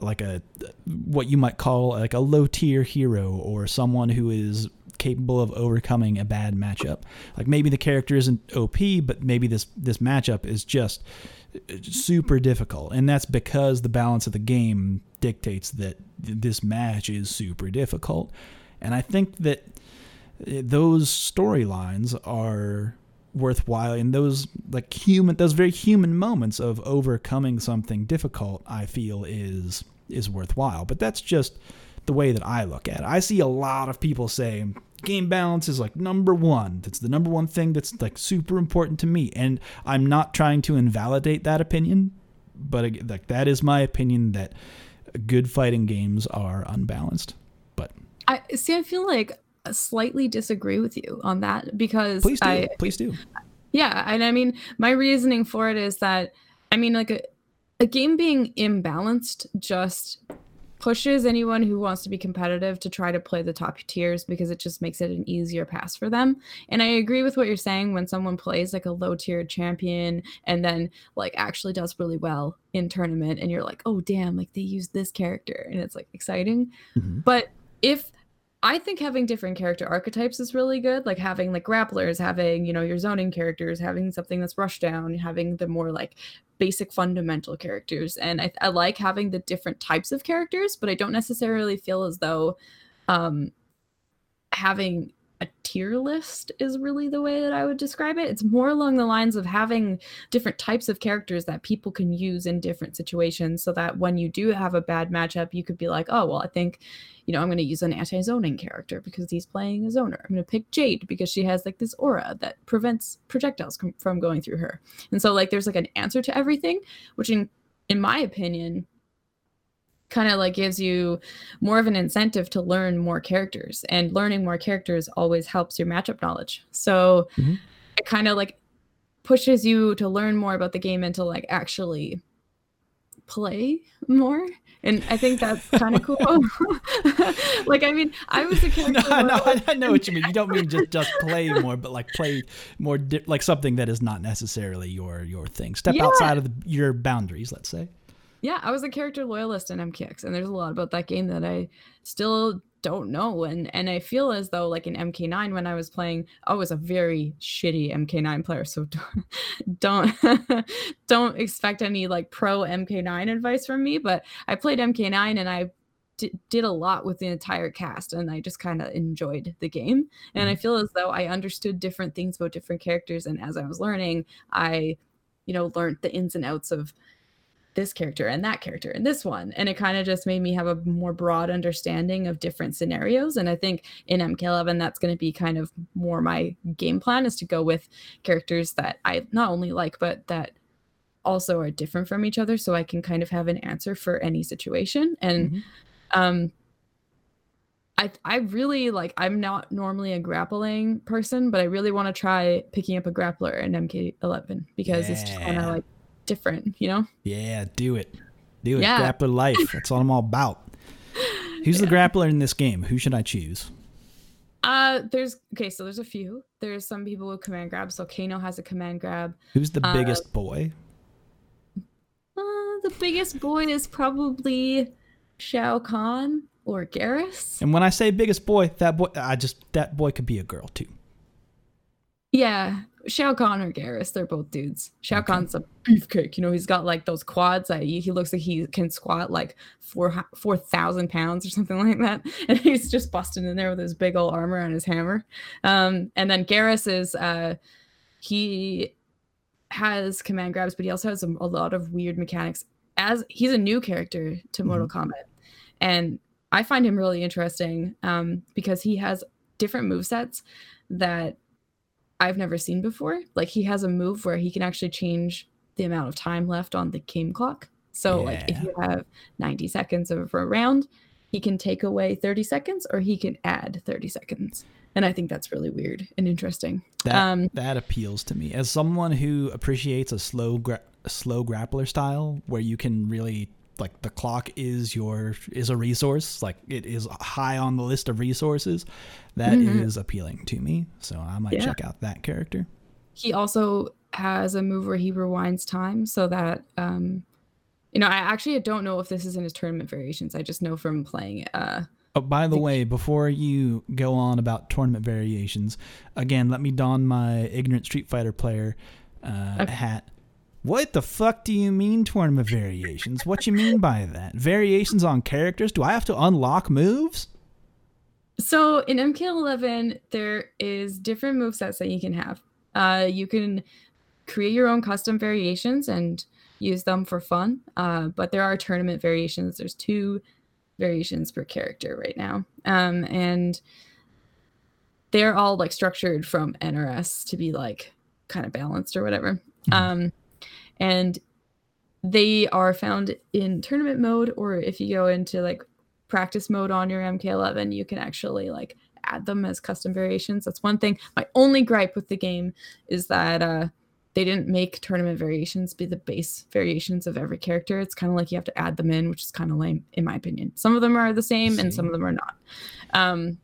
like a what you might call like a low tier hero, or someone who is capable of overcoming a bad matchup. Like, maybe the character isn't O P, but maybe this this matchup is just super difficult, and that's because the balance of the game dictates that this match is super difficult. And I think that those storylines are worthwhile, and those like human, those very human moments of overcoming something difficult, I feel is is worthwhile. But that's just the way that I look at it. I see a lot of people say game balance is like number one. That's the number one thing that's like super important to me, and I'm not trying to invalidate that opinion, but like that is my opinion, that good fighting games are unbalanced. But I see. I feel like. Slightly disagree with you on that, because please do, I, please do. Yeah, and I mean, my reasoning for it is that, I mean, like a, a game being imbalanced just pushes anyone who wants to be competitive to try to play the top tiers, because it just makes it an easier pass for them. And I agree with what you're saying, when someone plays like a low tier champion and then like actually does really well in tournament, and you're like, oh damn, like they used this character, and it's like exciting. Mm-hmm. But if I think having different character archetypes is really good. Like having like grapplers, having, you know, your zoning characters, having something that's rushed down, having the more like basic fundamental characters. And I, I like having the different types of characters, but I don't necessarily feel as though um, having a tier list is really the way that I would describe it. It's more along the lines of having different types of characters that people can use in different situations so that when you do have a bad matchup, you could be like, oh, well, I think, you know, I'm going to use an anti-zoning character because he's playing a zoner. I'm going to pick Jade because she has like this aura that prevents projectiles com- from going through her. And so like there's like an answer to everything, which in, in my opinion, kind of like gives you more of an incentive to learn more characters, and learning more characters always helps your matchup knowledge. So mm-hmm. it kind of like pushes you to learn more about the game and to like actually play more. And I think that's kind of cool. Like, I mean, I was a character. No, no, like, I know what you mean. You don't mean just, just play more, but like play more, di- like something that is not necessarily your, your thing. Step yeah. outside of the, your boundaries, let's say. Yeah, I was a character loyalist in M K X, and there's a lot about that game that I still don't know. And and I feel as though, like in M K nine, when I was playing, I was a very shitty M K nine player. So don't don't, don't expect any like pro M K nine advice from me. But I played M K nine, and I d- did a lot with the entire cast, and I just kind of enjoyed the game. And I feel as though I understood different things about different characters. And as I was learning, I, you know, learned the ins and outs of this character and that character and this one. And it kind of just made me have a more broad understanding of different scenarios. And I think in M K eleven, that's going to be kind of more my game plan, is to go with characters that I not only like, but that also are different from each other. So I can kind of have an answer for any situation. And mm-hmm. um, I I really like, I'm not normally a grappling person, but I really want to try picking up a grappler in M K eleven because yeah. it's just kind of like, different, you know? Yeah, do it. Do it. Yeah. Grappler life. That's all I'm all about. Who's yeah. the grappler in this game? Who should I choose? Uh, there's okay, so there's a few. There's some people with command grabs. So Kano has a command grab. Who's the uh, biggest boy? Uh, the biggest boy is probably Shao Kahn or Geras. And when I say biggest boy, that boy, I just that boy could be a girl too. Yeah. Shao Kahn or Geras, they're both dudes. Shao okay. Kahn's a beefcake, you know, he's got like those quads that he, he looks like he can squat like four four thousand pounds or something like that, and he's just busting in there with his big old armor and his hammer. Um, and then Geras is uh, he has command grabs, but he also has a, a lot of weird mechanics. As he's a new character to mm-hmm. Mortal Kombat, and I find him really interesting um, because he has different movesets that I've never seen before. Like he has a move where he can actually change the amount of time left on the game clock. So yeah. like if you have ninety seconds of a round, he can take away thirty seconds or he can add thirty seconds. And I think that's really weird and interesting. That, um, that appeals to me as someone who appreciates a slow, gra- a slow grappler style where you can really like the clock is your, is a resource. Like it is high on the list of resources. That mm-hmm. is appealing to me. So I might yeah. check out that character. He also has a move where he rewinds time so that, um, you know, I actually don't know if this is in his tournament variations. I just know from playing. Uh, oh, by the, the way, before you go on about tournament variations, again, let me don my ignorant Street Fighter player uh, okay. hat. What the fuck do you mean tournament variations? What you mean by that? Variations on characters? Do I have to unlock moves? So in M K eleven, there is different movesets that you can have. Uh, you can create your own custom variations and use them for fun. Uh, but there are tournament variations. There's two variations per character right now. Um, and they're all like structured from N R S to be like kind of balanced or whatever. Mm-hmm. Um, And they are found in tournament mode, or if you go into like practice mode on your M K eleven, you can actually like add them as custom variations. That's one thing. My only gripe with the game is that uh, they didn't make tournament variations be the base variations of every character. It's kind of like you have to add them in, which is kind of lame in my opinion. Some of them are the same, same. and some of them are not. Um,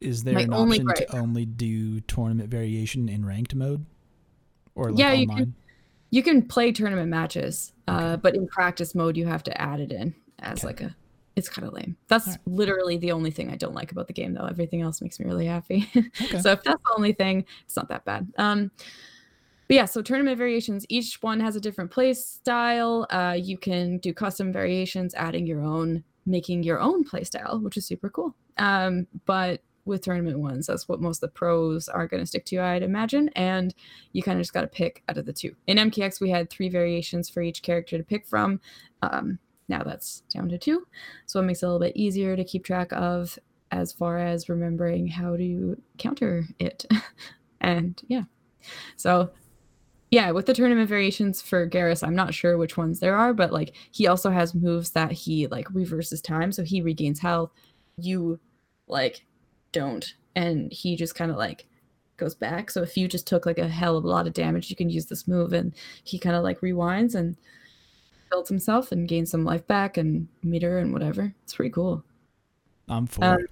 is there an option gripe. to only do tournament variation in ranked mode? Or like yeah, online? You can- You can play tournament matches, uh, okay. but in practice mode, you have to add it in as okay. like a it's kind of lame. That's right. Literally the only thing I don't like about the game, though. Everything else makes me really happy. Okay. So if that's the only thing, it's not that bad. Um, but yeah, so tournament variations, each one has a different play style. Uh, you can do custom variations, adding your own, making your own play style, which is super cool. Um, but with tournament ones, that's what most of the pros are going to stick to, I'd imagine. And you kind of just got to pick out of the two. In M K X, we had three variations for each character to pick from. Um, now that's down to two. So it makes it a little bit easier to keep track of as far as remembering how to counter it. And yeah. So yeah, with the tournament variations for Geras, I'm not sure which ones there are, but like he also has moves that he like reverses time. So he regains health. You like... don't, and he just kind of like goes back. So if you just took like a hell of a lot of damage, you can use this move, and he kind of like rewinds and builds himself and gains some life back and meter and whatever. It's pretty cool. I'm for um, it.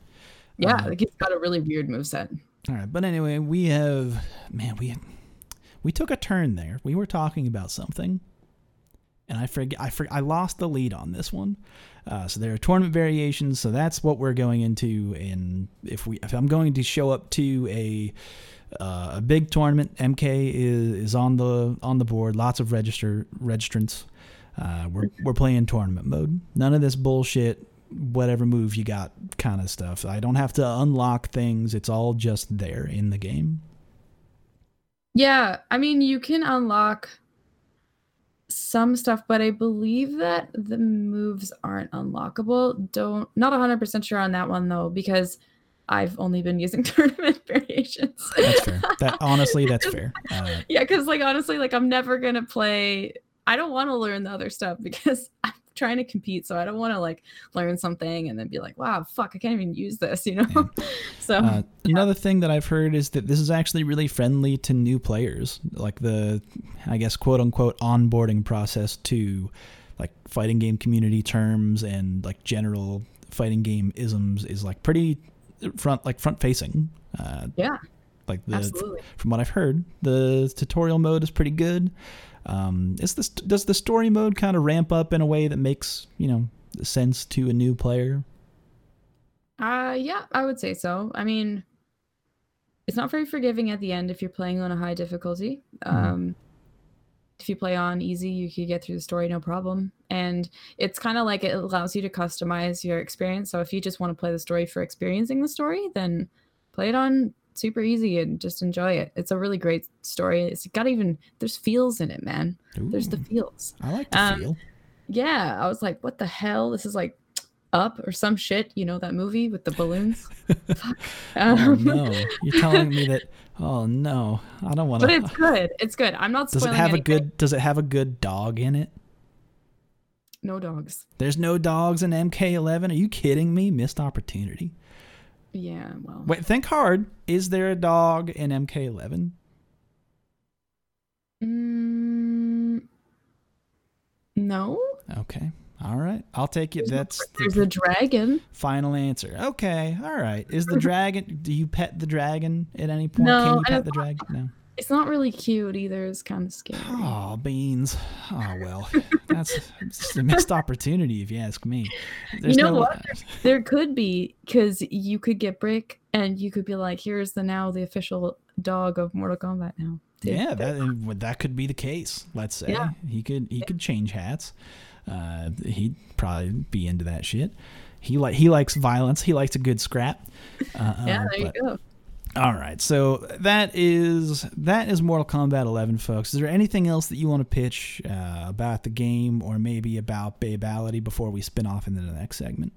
Yeah, um, like he's got a really weird moveset. All right, but anyway, we have man, we we took a turn there. We were talking about something, and I forget, I forget, I lost the lead on this one. Uh, so there are tournament variations, so that's what we're going into. And if we, if I'm going to show up to a uh, a big tournament, M K is, is on the on the board. Lots of register registrants. Uh, we're we're playing tournament mode. None of this bullshit, whatever move you got, kind of stuff. I don't have to unlock things. It's all just there in the game. Yeah, I mean you can unlock some stuff, but I believe that the moves aren't unlockable. Don't not one hundred percent sure on that one though, because I've only been using tournament variations. That's fair. That honestly, that's fair. Uh, yeah, because like honestly, like I'm never gonna play. I don't want to learn the other stuff because I'm trying to compete, so I don't want to like learn something and then be like, wow, fuck, I can't even use this, you know. Yeah. So uh, yeah. Another thing that I've heard is that this is actually really friendly to new players, like the, I guess, quote unquote onboarding process to like fighting game community terms and like general fighting game isms is like pretty front, like front facing. Uh, yeah. Like the, absolutely. From what I've heard, the tutorial mode is pretty good. Um, is this, does the story mode kind of ramp up in a way that makes, you know, sense to a new player? Uh, yeah, I would say so. I mean, it's not very forgiving at the end if you're playing on a high difficulty. Mm-hmm. Um, if you play on easy, you could get through the story no problem. And it's kind of like it allows you to customize your experience. So if you just want to play the story for experiencing the story, then play it on super easy and just enjoy it. It's a really great story. It's got even, there's feels in it, man. Ooh, there's the feels. I like the um, feel. Yeah, I was like, what the hell? This is like Up or some shit, you know, that movie with the balloons. Fuck. Um, oh no, you're telling me that. Oh no, I don't want to. But it's good. It's good. I'm not spoiling. Does it have anything. a good? Does it have a good dog in it? No dogs. There's no dogs in M K eleven. Are you kidding me? Missed opportunity. Yeah, well. Wait, think hard. Is there a dog in M K eleven? Mm, no. Okay. All right. I'll take it. That's there's the a dragon. Final answer. Okay. All right. Is the dragon? Do you pet the dragon at any point? No, Can you pet the dragon? No. It's not really cute either. It's kind of scary. Oh, beans. Oh, well, that's a missed opportunity if you ask me. There's you know no what? There, there could be, because you could get Brick and you could be like, here's the now the official dog of Mortal Kombat now. Dude, yeah, that that could be the case. Let's say yeah. he could he could change hats. Uh, he'd probably be into that shit. He like he likes violence. He likes a good scrap. Uh, yeah, there but, you go. All right, so that is that is Mortal Kombat eleven, folks. Is there anything else that you want to pitch uh, about the game or maybe about Babeality before we spin off into the next segment?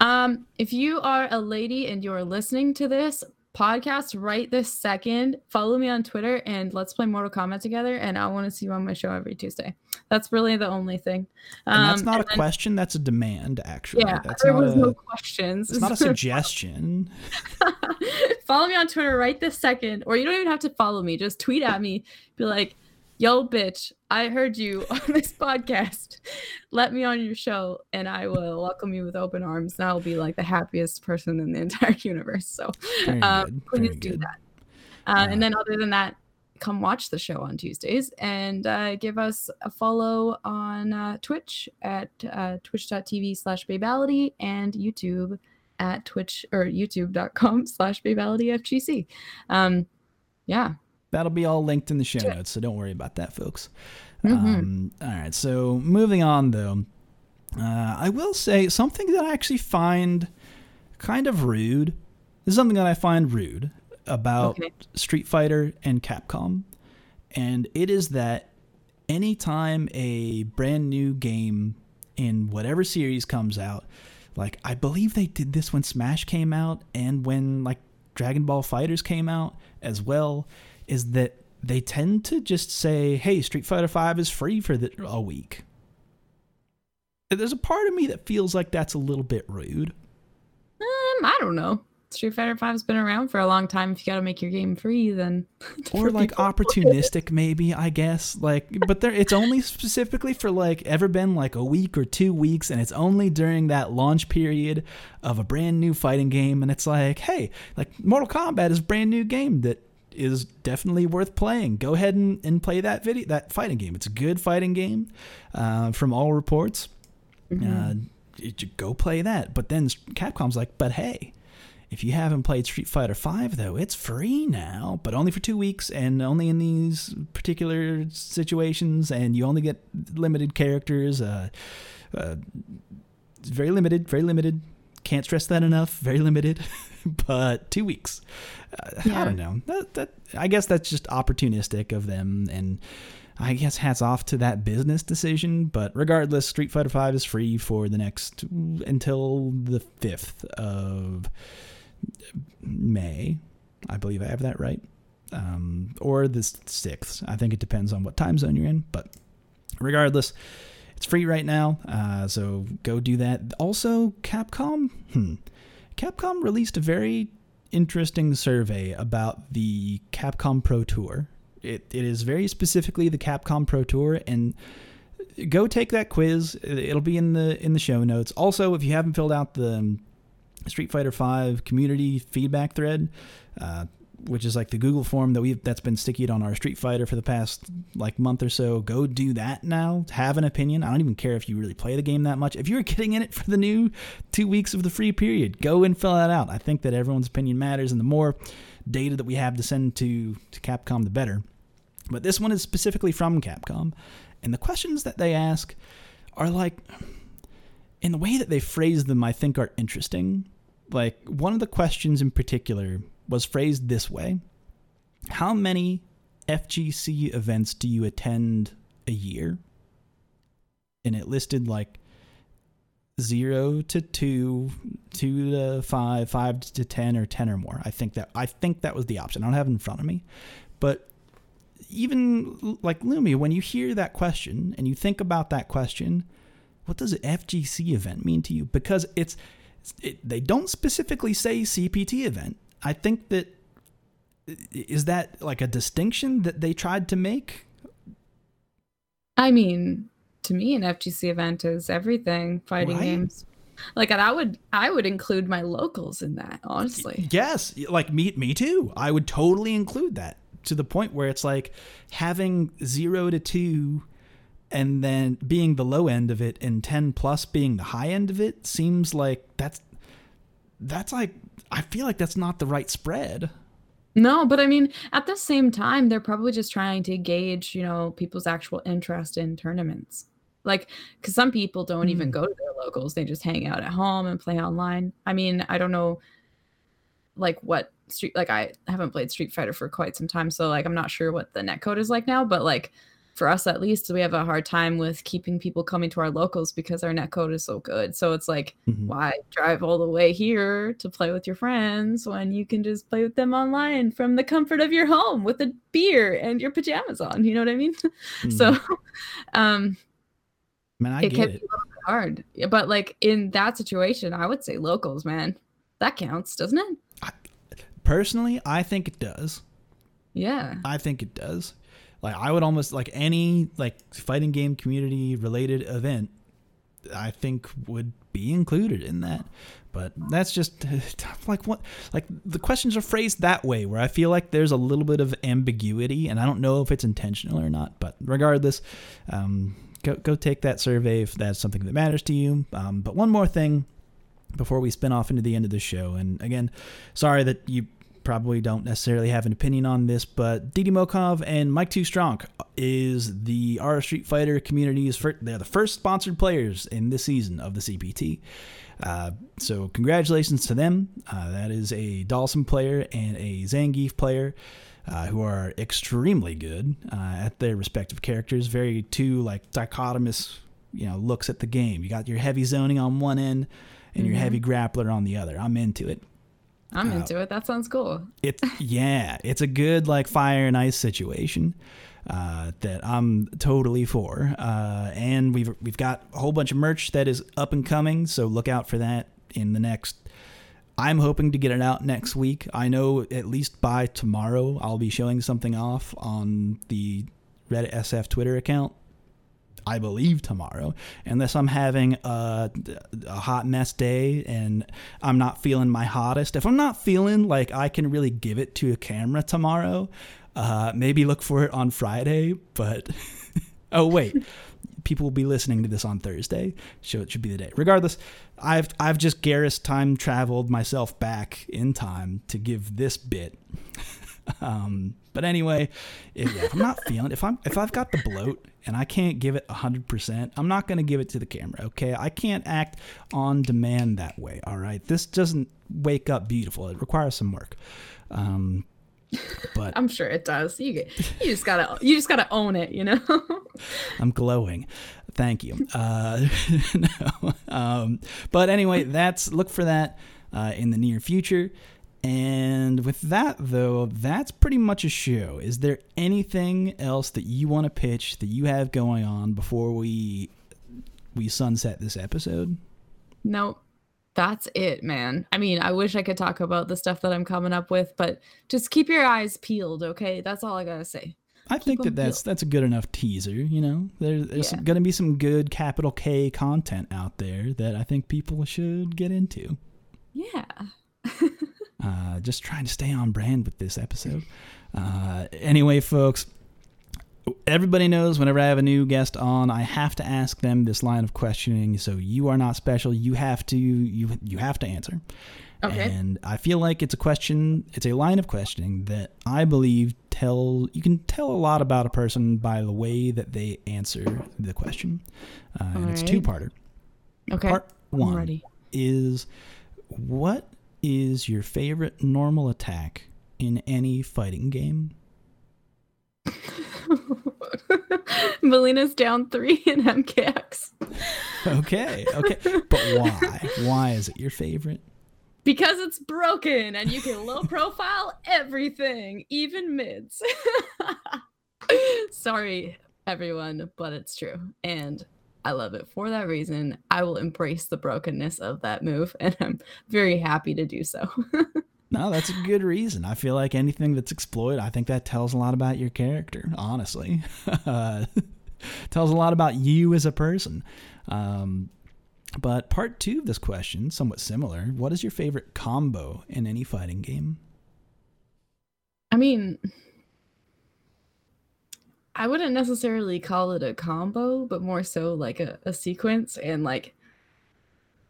Um, if you are a lady and you're listening to this podcast right this second, follow me on Twitter and let's play Mortal Kombat together, and I want to see you on my show every Tuesday. That's really the only thing. Um, and that's not and a then, question, that's a demand, actually. Yeah, that's there was a, no questions. It's not a suggestion. Follow me on Twitter right this second, or you don't even have to follow me. Just tweet at me. Be like, yo, bitch, I heard you on this podcast. Let me on your show, and I will welcome you with open arms, and I'll be like the happiest person in the entire universe. So um, please do that. Uh, uh, and then other than that, come watch the show on Tuesdays, and uh, give us a follow on uh, Twitch at uh, twitch dot t v slash Babeality and YouTube at Twitch or youtube dot com slash Babeality F G C. Um, yeah. That'll be all linked in the show notes, so don't worry about that, folks. Mm-hmm. Um, all right. So moving on, though, uh, I will say something that I actually find kind of rude. This is something that I find rude about okay. Street Fighter and Capcom, and it is that anytime a brand new game in whatever series comes out, like I believe they did this when Smash came out and when like Dragon Ball FighterZ came out as well, is that they tend to just say, hey, Street Fighter five is free for the, a week. There's a part of me that feels like that's a little bit rude. Um, I don't know. Street Fighter five has been around for a long time. If you got to make your game free, then or like opportunistic, maybe I guess. Like, but there, it's only specifically for like ever been like a week or two weeks, and it's only during that launch period of a brand new fighting game. And it's like, hey, like Mortal Kombat is a brand new game that is definitely worth playing. Go ahead and, and play that video, that fighting game. It's a good fighting game, uh, from all reports. Mm-hmm. Uh, it, go play that. But then Capcom's like, but hey, if you haven't played Street Fighter V, though, it's free now, but only for two weeks and only in these particular situations, and you only get limited characters. Uh, uh, very limited, very limited. Can't stress that enough. Very limited, but two weeks. Uh, yeah. I don't know. That, that, I guess that's just opportunistic of them, and I guess hats off to that business decision, but regardless, Street Fighter V is free for the next, until the fifth of May. I believe I have that right. Um, or the sixth. I think it depends on what time zone you're in, but regardless, it's free right now, uh, so go do that. Also, Capcom, hmm, Capcom released a very interesting survey about the Capcom Pro Tour. It, it is very specifically the Capcom Pro Tour, and go take that quiz. It'll be in the in the show notes. Also, if you haven't filled out the Street Fighter V community feedback thread, uh, which is like the Google form that we've that's been stickied on our Street Fighter for the past like month or so, go do that now. Have an opinion. I don't even care if you really play the game that much. If you're getting in it for the new two weeks of the free period, go and fill that out. I think that everyone's opinion matters, and the more data that we have to send to, to Capcom, the better. But this one is specifically from Capcom, and the questions that they ask are like, in the way that they phrase them, I think are interesting. Like, one of the questions in particular was phrased this way: how many F G C events do you attend a year? And it listed like zero to two, two to five, five to ten, or ten or more. I think that, I think that was the option. I don't have it in front of me, but even like Lumiya, when you hear that question and you think about that question, what does an F G C event mean to you? Because it's, it, they don't specifically say C P T event. I think that, is that like a distinction that they tried to make? I mean, to me, an F G C event is everything fighting right. games. Like, I would, I would include my locals in that, honestly. Yes, like me, me too. I would totally include that, to the point where it's like having zero to two and then being the low end of it and ten plus being the high end of it seems like that's, that's like, I feel like that's not the right spread. No, but I mean, at the same time, they're probably just trying to gauge, you know, people's actual interest in tournaments. Like, because some people don't mm. even go to their locals. They just hang out at home and play online. I mean, I don't know, like, what street, like, I haven't played Street Fighter for quite some time, so, like, I'm not sure what the netcode is like now, but, like, for us, at least, we have a hard time with keeping people coming to our locals because our netcode is so good. So it's like, mm-hmm. why drive all the way here to play with your friends when you can just play with them online from the comfort of your home with a beer and your pajamas on? You know what I mean? Mm-hmm. So, um, man, I it get can it. Be a little bit hard, but like in that situation, I would say locals, man, that counts, doesn't it? I, personally, I think it does. Yeah, I think it does. Like, I would almost like any like fighting game community related event I think would be included in that. But that's just like what, like the questions are phrased that way, where I feel like there's a little bit of ambiguity, and I don't know if it's intentional or not. But regardless, um, go go take that survey if that's something that matters to you. Um, but one more thing before we spin off into the end of the show, and again, sorry that you probably don't necessarily have an opinion on this, but DidimoKof and mhike two stronk is the our Street Fighter community's first, they're the first sponsored players in this season of the C P T. Uh, so congratulations to them. Uh, that is a Dhalsim player and a Zangief player, uh, who are extremely good uh, at their respective characters. Very two like dichotomous, you know, looks at the game. You got your heavy zoning on one end and mm-hmm. your heavy grappler on the other. I'm into it. I'm uh, into it. That sounds cool. It's yeah, it's a good like fire and ice situation. Uh, that I'm totally for, uh, and we've we've got a whole bunch of merch that is up and coming, so look out for that in the next. I'm hoping to get it out next week. I know at least by tomorrow I'll be showing something off on the Reddit S F Twitter account. I believe tomorrow, unless I'm having a, a hot mess day and I'm not feeling my hottest. If I'm not feeling like I can really give it to a camera tomorrow. Uh, maybe look for it on Friday, but oh wait, people will be listening to this on Thursday, so it should be the day. Regardless, I've I've just Geras time traveled myself back in time to give this bit. um, but anyway, if, yeah, if I'm not feeling, if I'm if I've got the bloat and I can't give it a hundred percent, I'm not gonna give it to the camera. Okay, I can't act on demand that way. All right, this doesn't wake up beautiful. It requires some work. Um, But I'm sure it does. You get, you just gotta, you just gotta own it, you know. I'm glowing. Thank you. Uh, no. Um, but anyway, that's look for that uh, in the near future. And with that, though, that's pretty much a show. Is there anything else that you want to pitch that you have going on before we we sunset this episode? Nope. That's it, man. I mean, I wish I could talk about the stuff that I'm coming up with, but just keep your eyes peeled, okay? That's all I gotta say. I keep think that that's peeled. That's a good enough teaser, you know? There, there's yeah. gonna be some good capital K content out there that I think people should get into. Yeah. uh, just trying to stay on brand with this episode. Uh, anyway, folks, everybody knows whenever I have a new guest on, I have to ask them this line of questioning. So you are not special. You have to you you have to answer. Okay. And I feel like it's a question. It's a line of questioning that I believe tell you can tell a lot about a person by the way that they answer the question. Uh, and right. It's a two-parter. Okay. Part one is, what is your favorite normal attack in any fighting game? Melina's down three in M K X. okay, okay. But why? Why is it your favorite? Because it's broken and you can low profile everything, even mids. Sorry, everyone, but it's true. And I love it for that reason. I will embrace the brokenness of that move, and I'm very happy to do so. No, that's a good reason. I feel like anything that's exploited, I think that tells a lot about your character, honestly. uh, tells a lot about you as a person. Um, but part two of this question, somewhat similar, what is your favorite combo in any fighting game? I mean, I wouldn't necessarily call it a combo, but more so like a, a sequence and like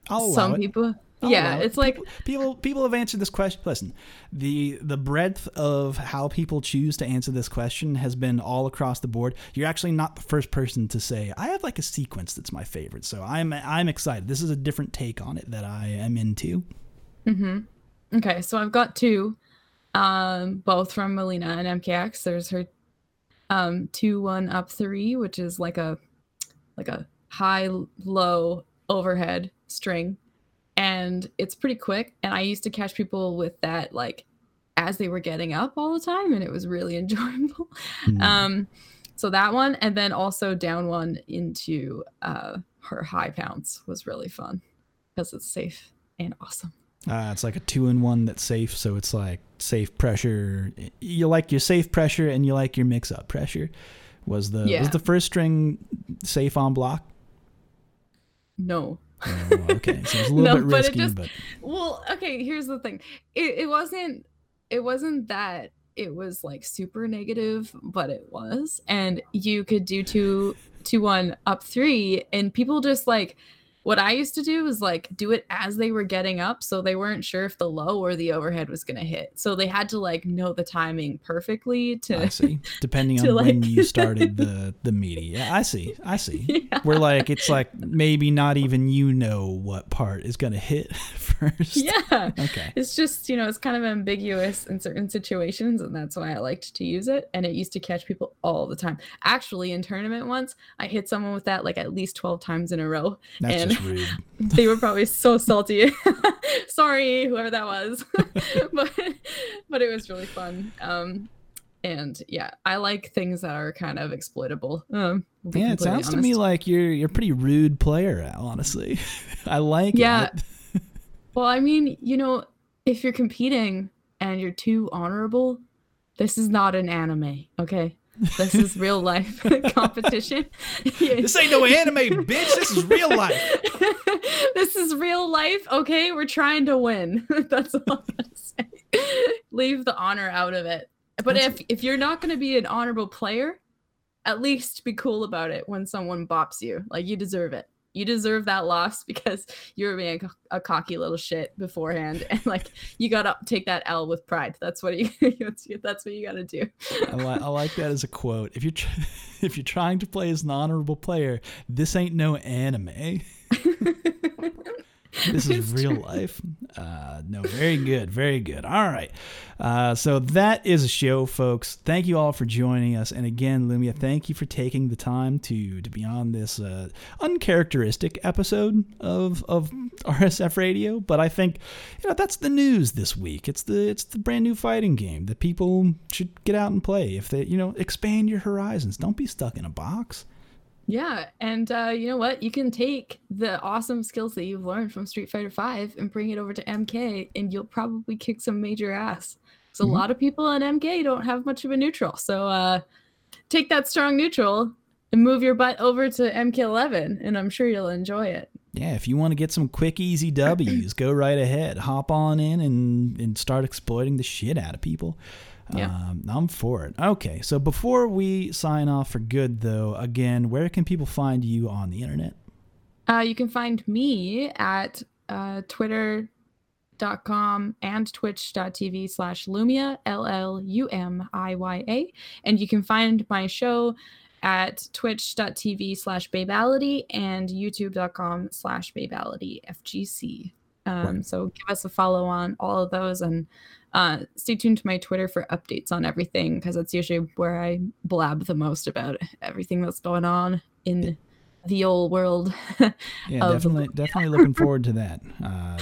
I'll some people... Oh, yeah, well, it's people, like people people have answered this question. Listen, the the breadth of how people choose to answer this question has been all across the board. You're actually not the first person to say I have like a sequence that's my favorite. So I'm I'm excited. This is a different take on it that I am into. Mm-hmm. Okay, so I've got two, um, both from Mileena and M K X. There's her um, two one up three, which is like a like a high low overhead string. And it's pretty quick. And I used to catch people with that, like, as they were getting up all the time. And it was really enjoyable. Mm. Um, so that one. And then also down one into uh, her high pounce was really fun. Because it's safe and awesome. Uh, it's like a two-in-one that's safe. So it's like safe pressure. You like your safe pressure and you like your mix-up pressure. Was the yeah. was the first string safe on block? No. Oh, okay, so it's a little no, bit risky. But, it just, but well, okay. Here's the thing. It it wasn't. It wasn't that it was like super negative, but it was, and you could do two, two, one, up three, and people just like. What I used to do was like do it as they were getting up, so they weren't sure if the low or the overhead was gonna hit. So they had to like know the timing perfectly to. I see. Depending on like... when you started the the media, yeah, I see, I see. Yeah. We're like it's like maybe not even you know what part is gonna hit first. Yeah. Okay. It's just you know it's kind of ambiguous in certain situations, and that's why I liked to use it. And it used to catch people all the time. Actually, in tournament once, I hit someone with that like at least twelve times in a row. That's and- just rude. They were probably so salty. Sorry, whoever that was. but but it was really fun. Um, and yeah, I like things that are kind of exploitable. Um, yeah, it sounds honest. to me like you're you're a pretty rude player, honestly. I like yeah. it. Yeah. Well, I mean, you know, if you're competing and you're too honorable, this is not an anime, okay? This is real life competition. This ain't no anime, bitch. This is real life. This is real life. Okay, we're trying to win. That's all I'm gonna say. Leave the honor out of it. But That's if it. if you're not gonna be an honorable player, at least be cool about it when someone bops you. Like you deserve it. You deserve that loss because you were being a, a cocky little shit beforehand, and like you gotta take that L with pride. That's what you. That's what you gotta do. I, li- I like that as a quote. If you're tr- if you're trying to play as an honorable player, this ain't no anime. This is real life. Uh, no, very good. Very good. All right. Uh, so that is a show, folks. Thank you all for joining us. And again, Lumiya, thank you for taking the time to to be on this uh, uncharacteristic episode of of R S F Radio. But I think you know that's the news this week. It's the it's the brand new fighting game that people should get out and play. If they you know expand your horizons, don't be stuck in a box. Yeah, and uh, you know what? You can take the awesome skills that you've learned from Street Fighter five and bring it over to M K, and you'll probably kick some major ass. So mm-hmm. a lot of people in M K don't have much of a neutral. So uh, take that strong neutral and move your butt over to M K eleven, and I'm sure you'll enjoy it. Yeah, if you want to get some quick, easy W's, go right ahead. Hop on in and, and start exploiting the shit out of people. Yeah. Um, I'm for it. Okay, so before we sign off for good, though, again, where can people find you on the internet? Uh, you can find me at uh, twitter dot com and twitch dot t v slash Lumiya, L L U M I Y A. And you can find my show at twitch dot t v slash Babeality and youtube dot com slash Babeality F G C. Um, right. So give us a follow on all of those, and uh, stay tuned to my Twitter for updates on everything, because that's usually where I blab the most about everything that's going on in yeah. the old world. yeah, definitely, definitely looking forward to that. Uh,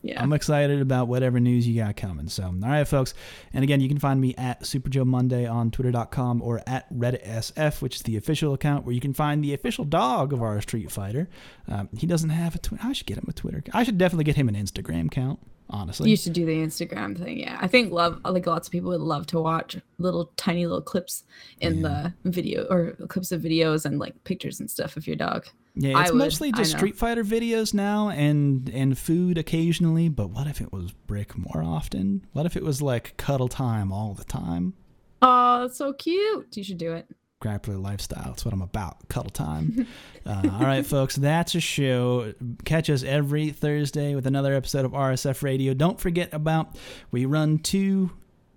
yeah. I'm excited about whatever news you got coming. So, all right, folks. And again, you can find me at SuperJoeMonday on twitter dot com or at Reddit S F, which is the official account where you can find the official dog of our Street Fighter. Um, he doesn't have a Twitter. I should get him a Twitter. I should definitely get him an Instagram account. Honestly, you should do the Instagram thing. Yeah, I think love like lots of people would love to watch little tiny little clips in yeah. the video or clips of videos and like pictures and stuff of your dog. Yeah, it's I mostly would, just Street Fighter videos now and and food occasionally. But what if it was Brick more often? What if it was like cuddle time all the time? Oh, that's so cute! You should do it. Grappler lifestyle. That's what I'm about. Cuddle time. Uh, all right, folks, that's a show. Catch us every Thursday with another episode of R S F Radio. Don't forget about, we run two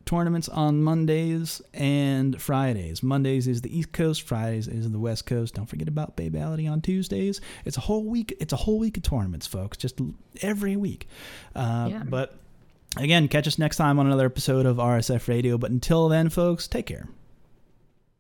tournaments on Mondays and Fridays. Mondays is the East Coast. Fridays is the West Coast. Don't forget about Babeality on Tuesdays. It's a whole week. It's a whole week of tournaments, folks, just every week. Uh, yeah. But again, catch us next time on another episode of R S F Radio. But until then, folks, take care.